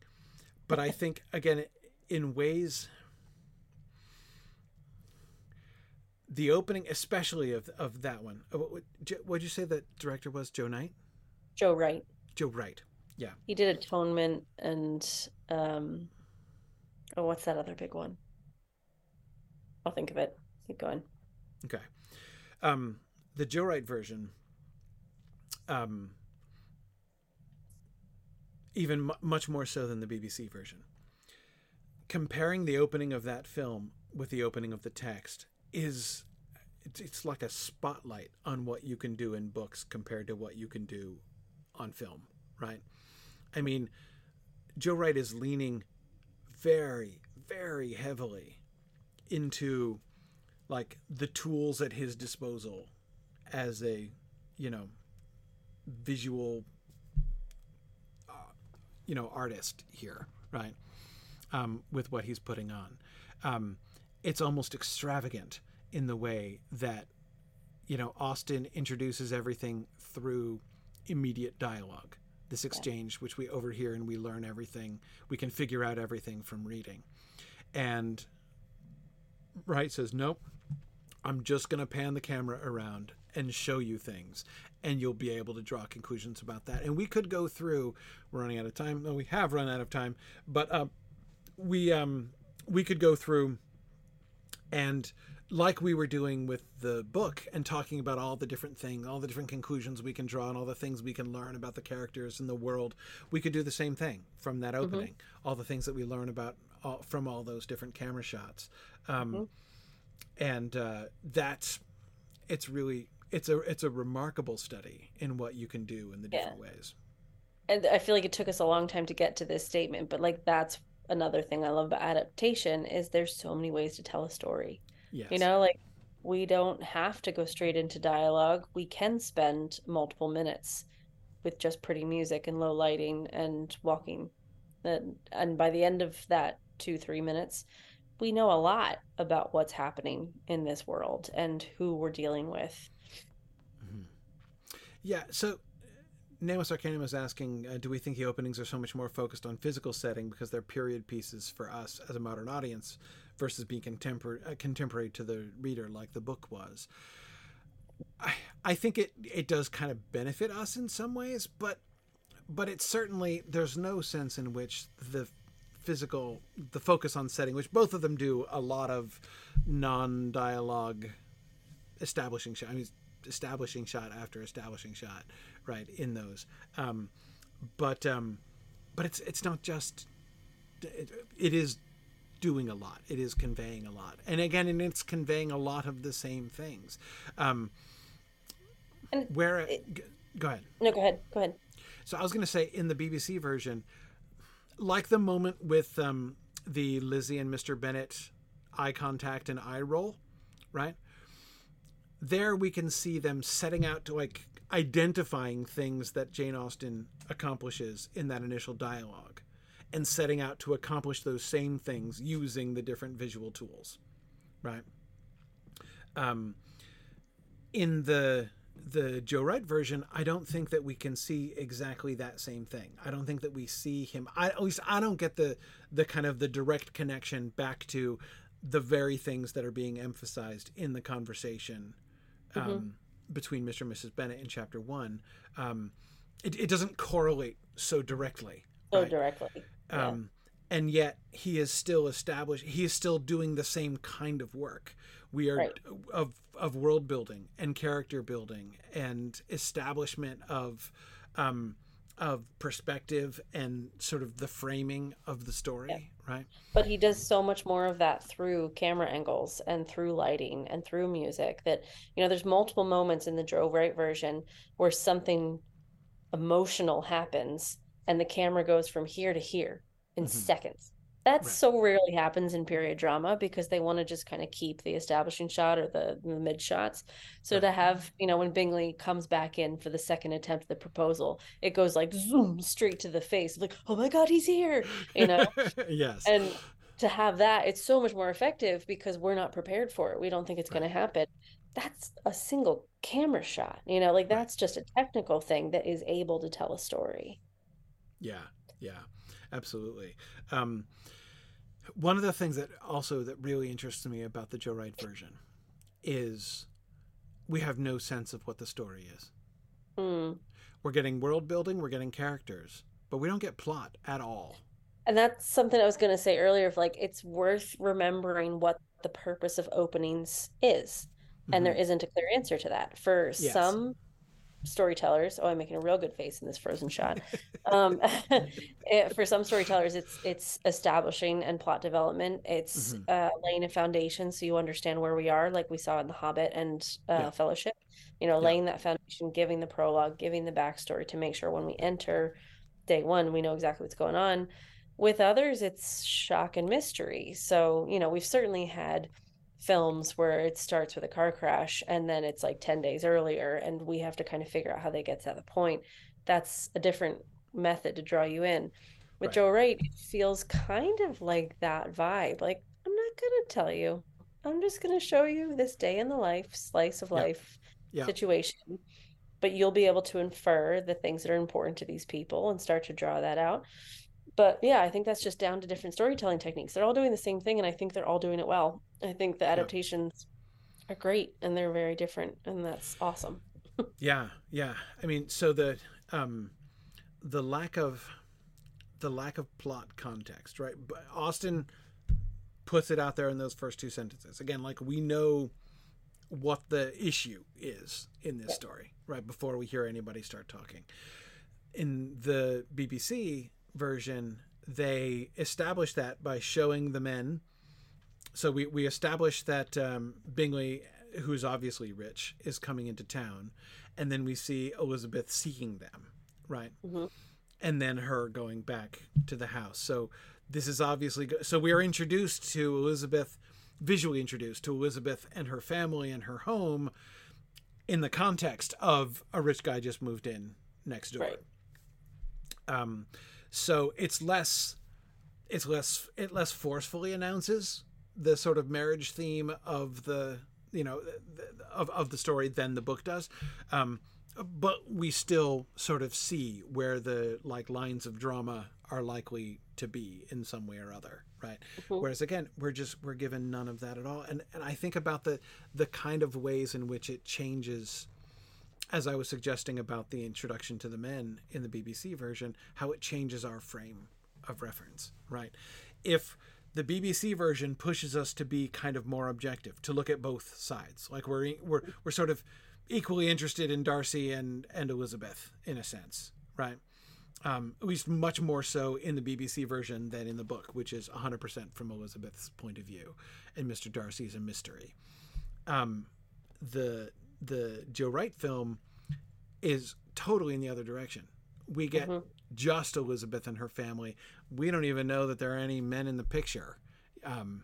but I think, again, in ways, the opening, especially of that one, what'd you say that director was? Joe Wright. Yeah. He did Atonement and, what's that other big one? I'll think of it. Keep going. Okay. The Joe Wright version, even much more so than the BBC version. Comparing the opening of that film with the opening of the text it's like a spotlight on what you can do in books compared to what you can do on film, right? I mean, Joe Wright is leaning very, very heavily into like the tools at his disposal as a, visual, artist here, right? With what he's putting on. It's almost extravagant in the way that, Austen introduces everything through immediate dialogue, this exchange, which we overhear and we learn everything. We can figure out everything from reading. And Wright says, nope, I'm just going to pan the camera around and show you things, and you'll be able to draw conclusions about that. And we could go through, we're running out of time. No, we have run out of time, but we could go through, and like we were doing with the book and talking about all the different conclusions we can draw and all the things we can learn about the characters and the world, we could do the same thing from that opening, all the things that we learn about from all those different camera shots. And it's a remarkable study in what you can do in the different ways. And I feel like it took us a long time to get to this statement, but like that's another thing I love about adaptation is there's so many ways to tell a story. Yes. We don't have to go straight into dialogue. We can spend multiple minutes with just pretty music and low lighting and walking. And by the end of that 2-3 minutes, we know a lot about what's happening in this world and who we're dealing with. Mm-hmm. Yeah. So Namus Arcanum is asking, do we think the openings are so much more focused on physical setting because they're period pieces for us as a modern audience versus being contemporary to the reader like the book was? I think it does kind of benefit us in some ways, but it's certainly, there's no sense in which the focus on setting, which both of them do a lot of non-dialogue establishing shot after establishing shot, right, in those. But it's not just, it is doing a lot. It is conveying a lot. And again, it's conveying a lot of the same things. Go ahead. No, go ahead. So I was going to say, in the BBC version, like the moment with the Lizzie and Mr. Bennet eye contact and eye roll, right? There we can see them setting out to like identifying things that Jane Austen accomplishes in that initial dialogue and setting out to accomplish those same things using the different visual tools, right? In the Joe Wright version, I don't think that we can see exactly that same thing. I don't think that we see him. At least I don't get the kind of the direct connection back to the very things that are being emphasized in the conversation between Mr. and Mrs. Bennet in chapter 1. it doesn't correlate so directly. Right? So directly. Yeah. And yet he is still established. He is still doing the same kind of work. We are right. of world building and character building and establishment of perspective and sort of the framing of the story, yeah. right? But he does so much more of that through camera angles and through lighting and through music that, you know, there's multiple moments in the Joe Wright version where something emotional happens and the camera goes from here to here in mm-hmm. seconds. That right. so rarely happens in period drama because they want to just kind of keep the establishing shot or the mid shots. So right. to have, you know, when Bingley comes back in for the second attempt at the proposal, it goes like zoom straight to the face. Like, oh my God, he's here, you know? Yes. And to have that, it's so much more effective because we're not prepared for it. We don't think it's right. going to happen. That's a single camera shot, you know, like right. that's just a technical thing that is able to tell a story. Yeah. Yeah. Absolutely. One of the things that really interests me about the Joe Wright version is we have no sense of what the story is. Mm. We're getting world building, we're getting characters, but we don't get plot at all. And that's something I was going to say earlier, of like, it's worth remembering what the purpose of openings is. Mm-hmm. And there isn't a clear answer to that. For yes. some storytellers, I'm making a real good face in this frozen shot. For some storytellers, it's establishing and plot development. It's mm-hmm. Laying a foundation so you understand where we are, like we saw in The Hobbit and yeah. Fellowship, you know, yeah. laying that foundation, giving the prologue, giving the backstory to make sure when we enter day one, we know exactly what's going on. With others, it's shock and mystery. So, you know, we've certainly had films where it starts with a car crash and then it's like 10 days earlier and we have to kind of figure out how they get to that point. That's a different method to draw you in. With right. Joe Wright, it feels kind of like that vibe. Like, I'm not going to tell you. I'm just going to show you this day in the life, slice of yep. life yep. situation. But you'll be able to infer the things that are important to these people and start to draw that out. But yeah, I think that's just down to different storytelling techniques. They're all doing the same thing, and I think they're all doing it well. I think the adaptations yep. are great, and they're very different, and that's awesome. Yeah, yeah. I mean, so the lack of plot context, right? But Austen puts it out there in those first two sentences. Again, like, we know what the issue is in this yep. story, right? Before we hear anybody start talking. In the BBC version, they establish that by showing the men. So we establish that Bingley, who's obviously rich, is coming into town, and then we see Elizabeth seeking them, right? Mm-hmm. And then her going back to the house. So this is obviously so we are introduced to Elizabeth, visually introduced to Elizabeth and her family and her home in the context of a rich guy just moved in next door. Right. So it less forcefully announces the sort of marriage theme of the, you know, of the story than the book does. But we still sort of see where the like lines of drama are likely to be in some way or other. Right. Mm-hmm. Whereas again, we're given none of that at all. And I think about the kind of ways in which it changes, as I was suggesting about the introduction to the men in the BBC version, how it changes our frame of reference, right? If the BBC version pushes us to be kind of more objective, to look at both sides, like we're sort of equally interested in Darcy and Elizabeth in a sense, right? At least much more so in the BBC version than in the book, which is 100% from Elizabeth's point of view, and Mr. Darcy is a mystery. The Joe Wright film is totally in the other direction. We get mm-hmm. just Elizabeth and her family. We don't even know that there are any men in the picture, and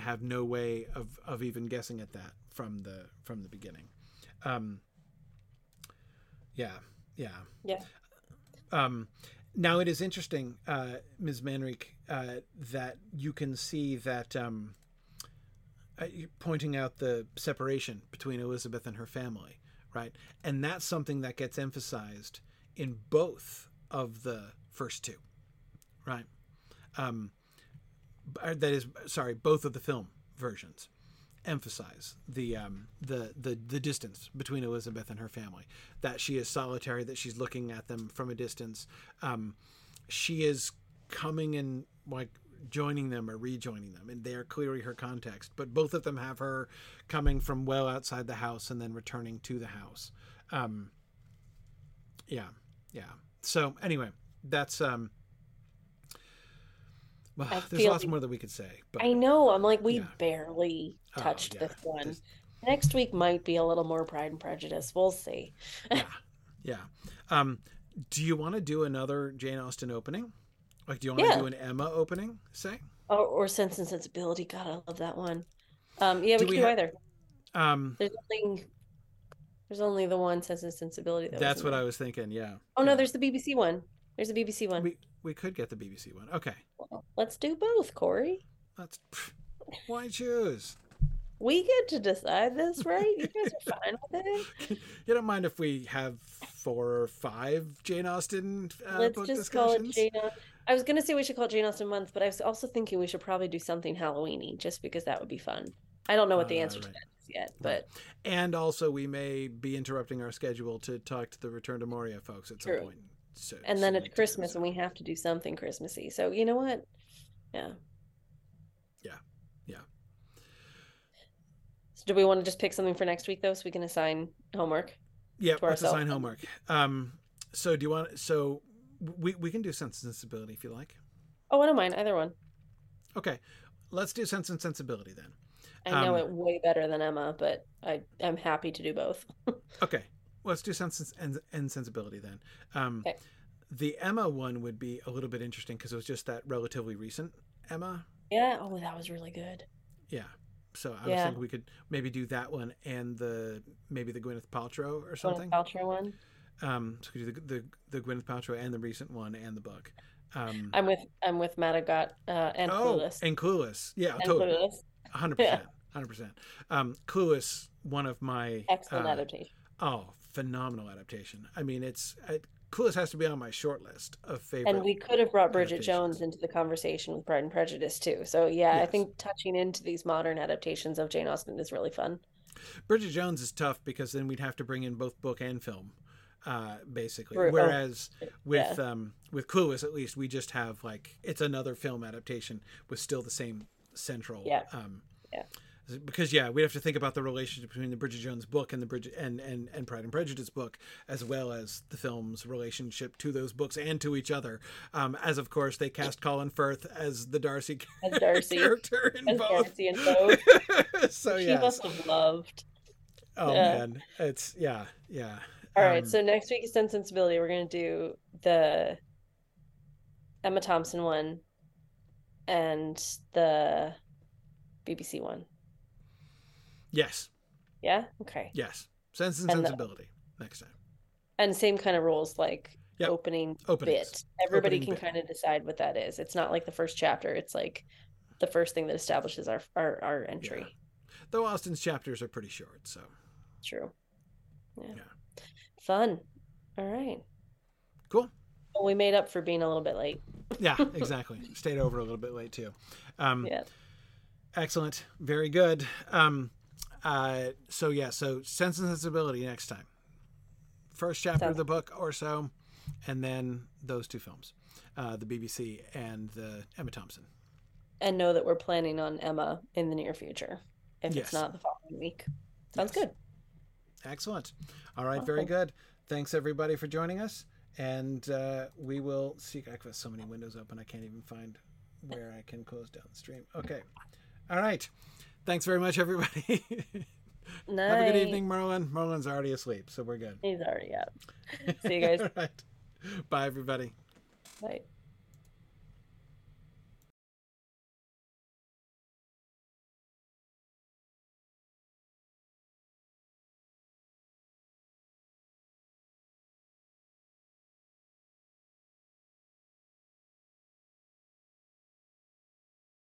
have no way of even guessing at that from the beginning. Yeah. Now it is interesting, Ms. Manrique, that you can see that, pointing out the separation between Elizabeth and her family, right? And that's something that gets emphasized in both of the first two, right? Both of the film versions. emphasize the distance between Elizabeth and her family, that she is solitary, that she's looking at them from a distance. She is coming and like joining them or rejoining them, and they are clearly her context, but both of them have her coming from well outside the house and then returning to the house. So anyway, that's well, there's lots more that we could say, but I know I'm like, we barely touched this one. Next week might be a little more Pride and Prejudice, we'll see. Do you want to do another Jane Austen opening? Like, do you want to do an Emma opening, say? Or Sense and Sensibility. God, I love that one. We can do either. There's only the one Sense and Sensibility. That's what I was thinking, yeah. Oh, no, there's the BBC one. There's the BBC one. We could get the BBC one. Okay. Well, let's do both, Corey. Why choose? We get to decide this, right? You guys are fine with it. You don't mind if we have 4 or 5 Jane Austen book discussions? Let's just call it Jane Austen. I was going to say we should call it Jane Austen Month, but I was also thinking we should probably do something Halloween-y, just because that would be fun. I don't know what the answer to that is yet, but... And also, we may be interrupting our schedule to talk to the Return to Moria folks at some point. So, and then it's Christmas, and we have to do something Christmassy. So, you know what? Yeah. So do we want to just pick something for next week, though, so we can assign homework? Yeah, let's assign homework. So do you want... So... We can do Sense and Sensibility if you like. Oh, I don't mind. Either one. Okay. Let's do Sense and Sensibility then. I know it way better than Emma, but I'm happy to do both. Okay. Let's do Sense and Sensibility then. Okay. The Emma one would be a little bit interesting because it was just that relatively recent Emma. Yeah. Oh, that was really good. Yeah. So I was thinking we could maybe do that one and maybe the Gwyneth Paltrow or something. Gwyneth Paltrow one. So we do the Gwyneth Paltrow and the recent one and the book. I'm with Madagot and Clueless. And Clueless. Yeah, and totally. Clueless. 100%. Clueless, one of my excellent adaptation. Oh, phenomenal adaptation. I mean, Clueless has to be on my short list of favorite. And we could have brought Bridget Jones into the conversation with Pride and Prejudice too. So yes. I think touching into these modern adaptations of Jane Austen is really fun. Bridget Jones is tough because then we'd have to bring in both book and film. Basically, whereas with Clueless, at least we just have like it's another film adaptation with still the same central. Because we'd have to think about the relationship between the Bridget Jones book and the and Pride and Prejudice book, as well as the film's relationship to those books and to each other. As of course they cast Colin Firth as the Darcy character in both. So she must have loved. Oh man, it's yeah. All right, so next week is Sense and Sensibility. We're going to do the Emma Thompson one and the BBC one. Yes. Yeah? Okay. Yes. Sense and Sensibility next time. And same kind of rules, like opening bit. Everybody opening can kind of decide what that is. It's not like the first chapter. It's like the first thing that establishes our entry. Yeah. Though Austen's chapters are pretty short, so. True. Yeah. Fun. All right. Cool. Well, we made up for being a little bit late. Yeah, exactly. Stayed over a little bit late too. Excellent. Very good. So Sense and Sensibility next time. First chapter of the book or so, and then those two films, the BBC and the Emma Thompson. And know that we're planning on Emma in the near future, if it's not the following week. Sounds good. Excellent. All right. Awesome. Very good. Thanks everybody for joining us. And we will see. I've got so many windows open. I can't even find where I can close down the stream. Okay. All right. Thanks very much, everybody. Night. Have a good evening, Merlin. Merlin's already asleep, so we're good. He's already up. See you guys. All right. Bye, everybody. Bye.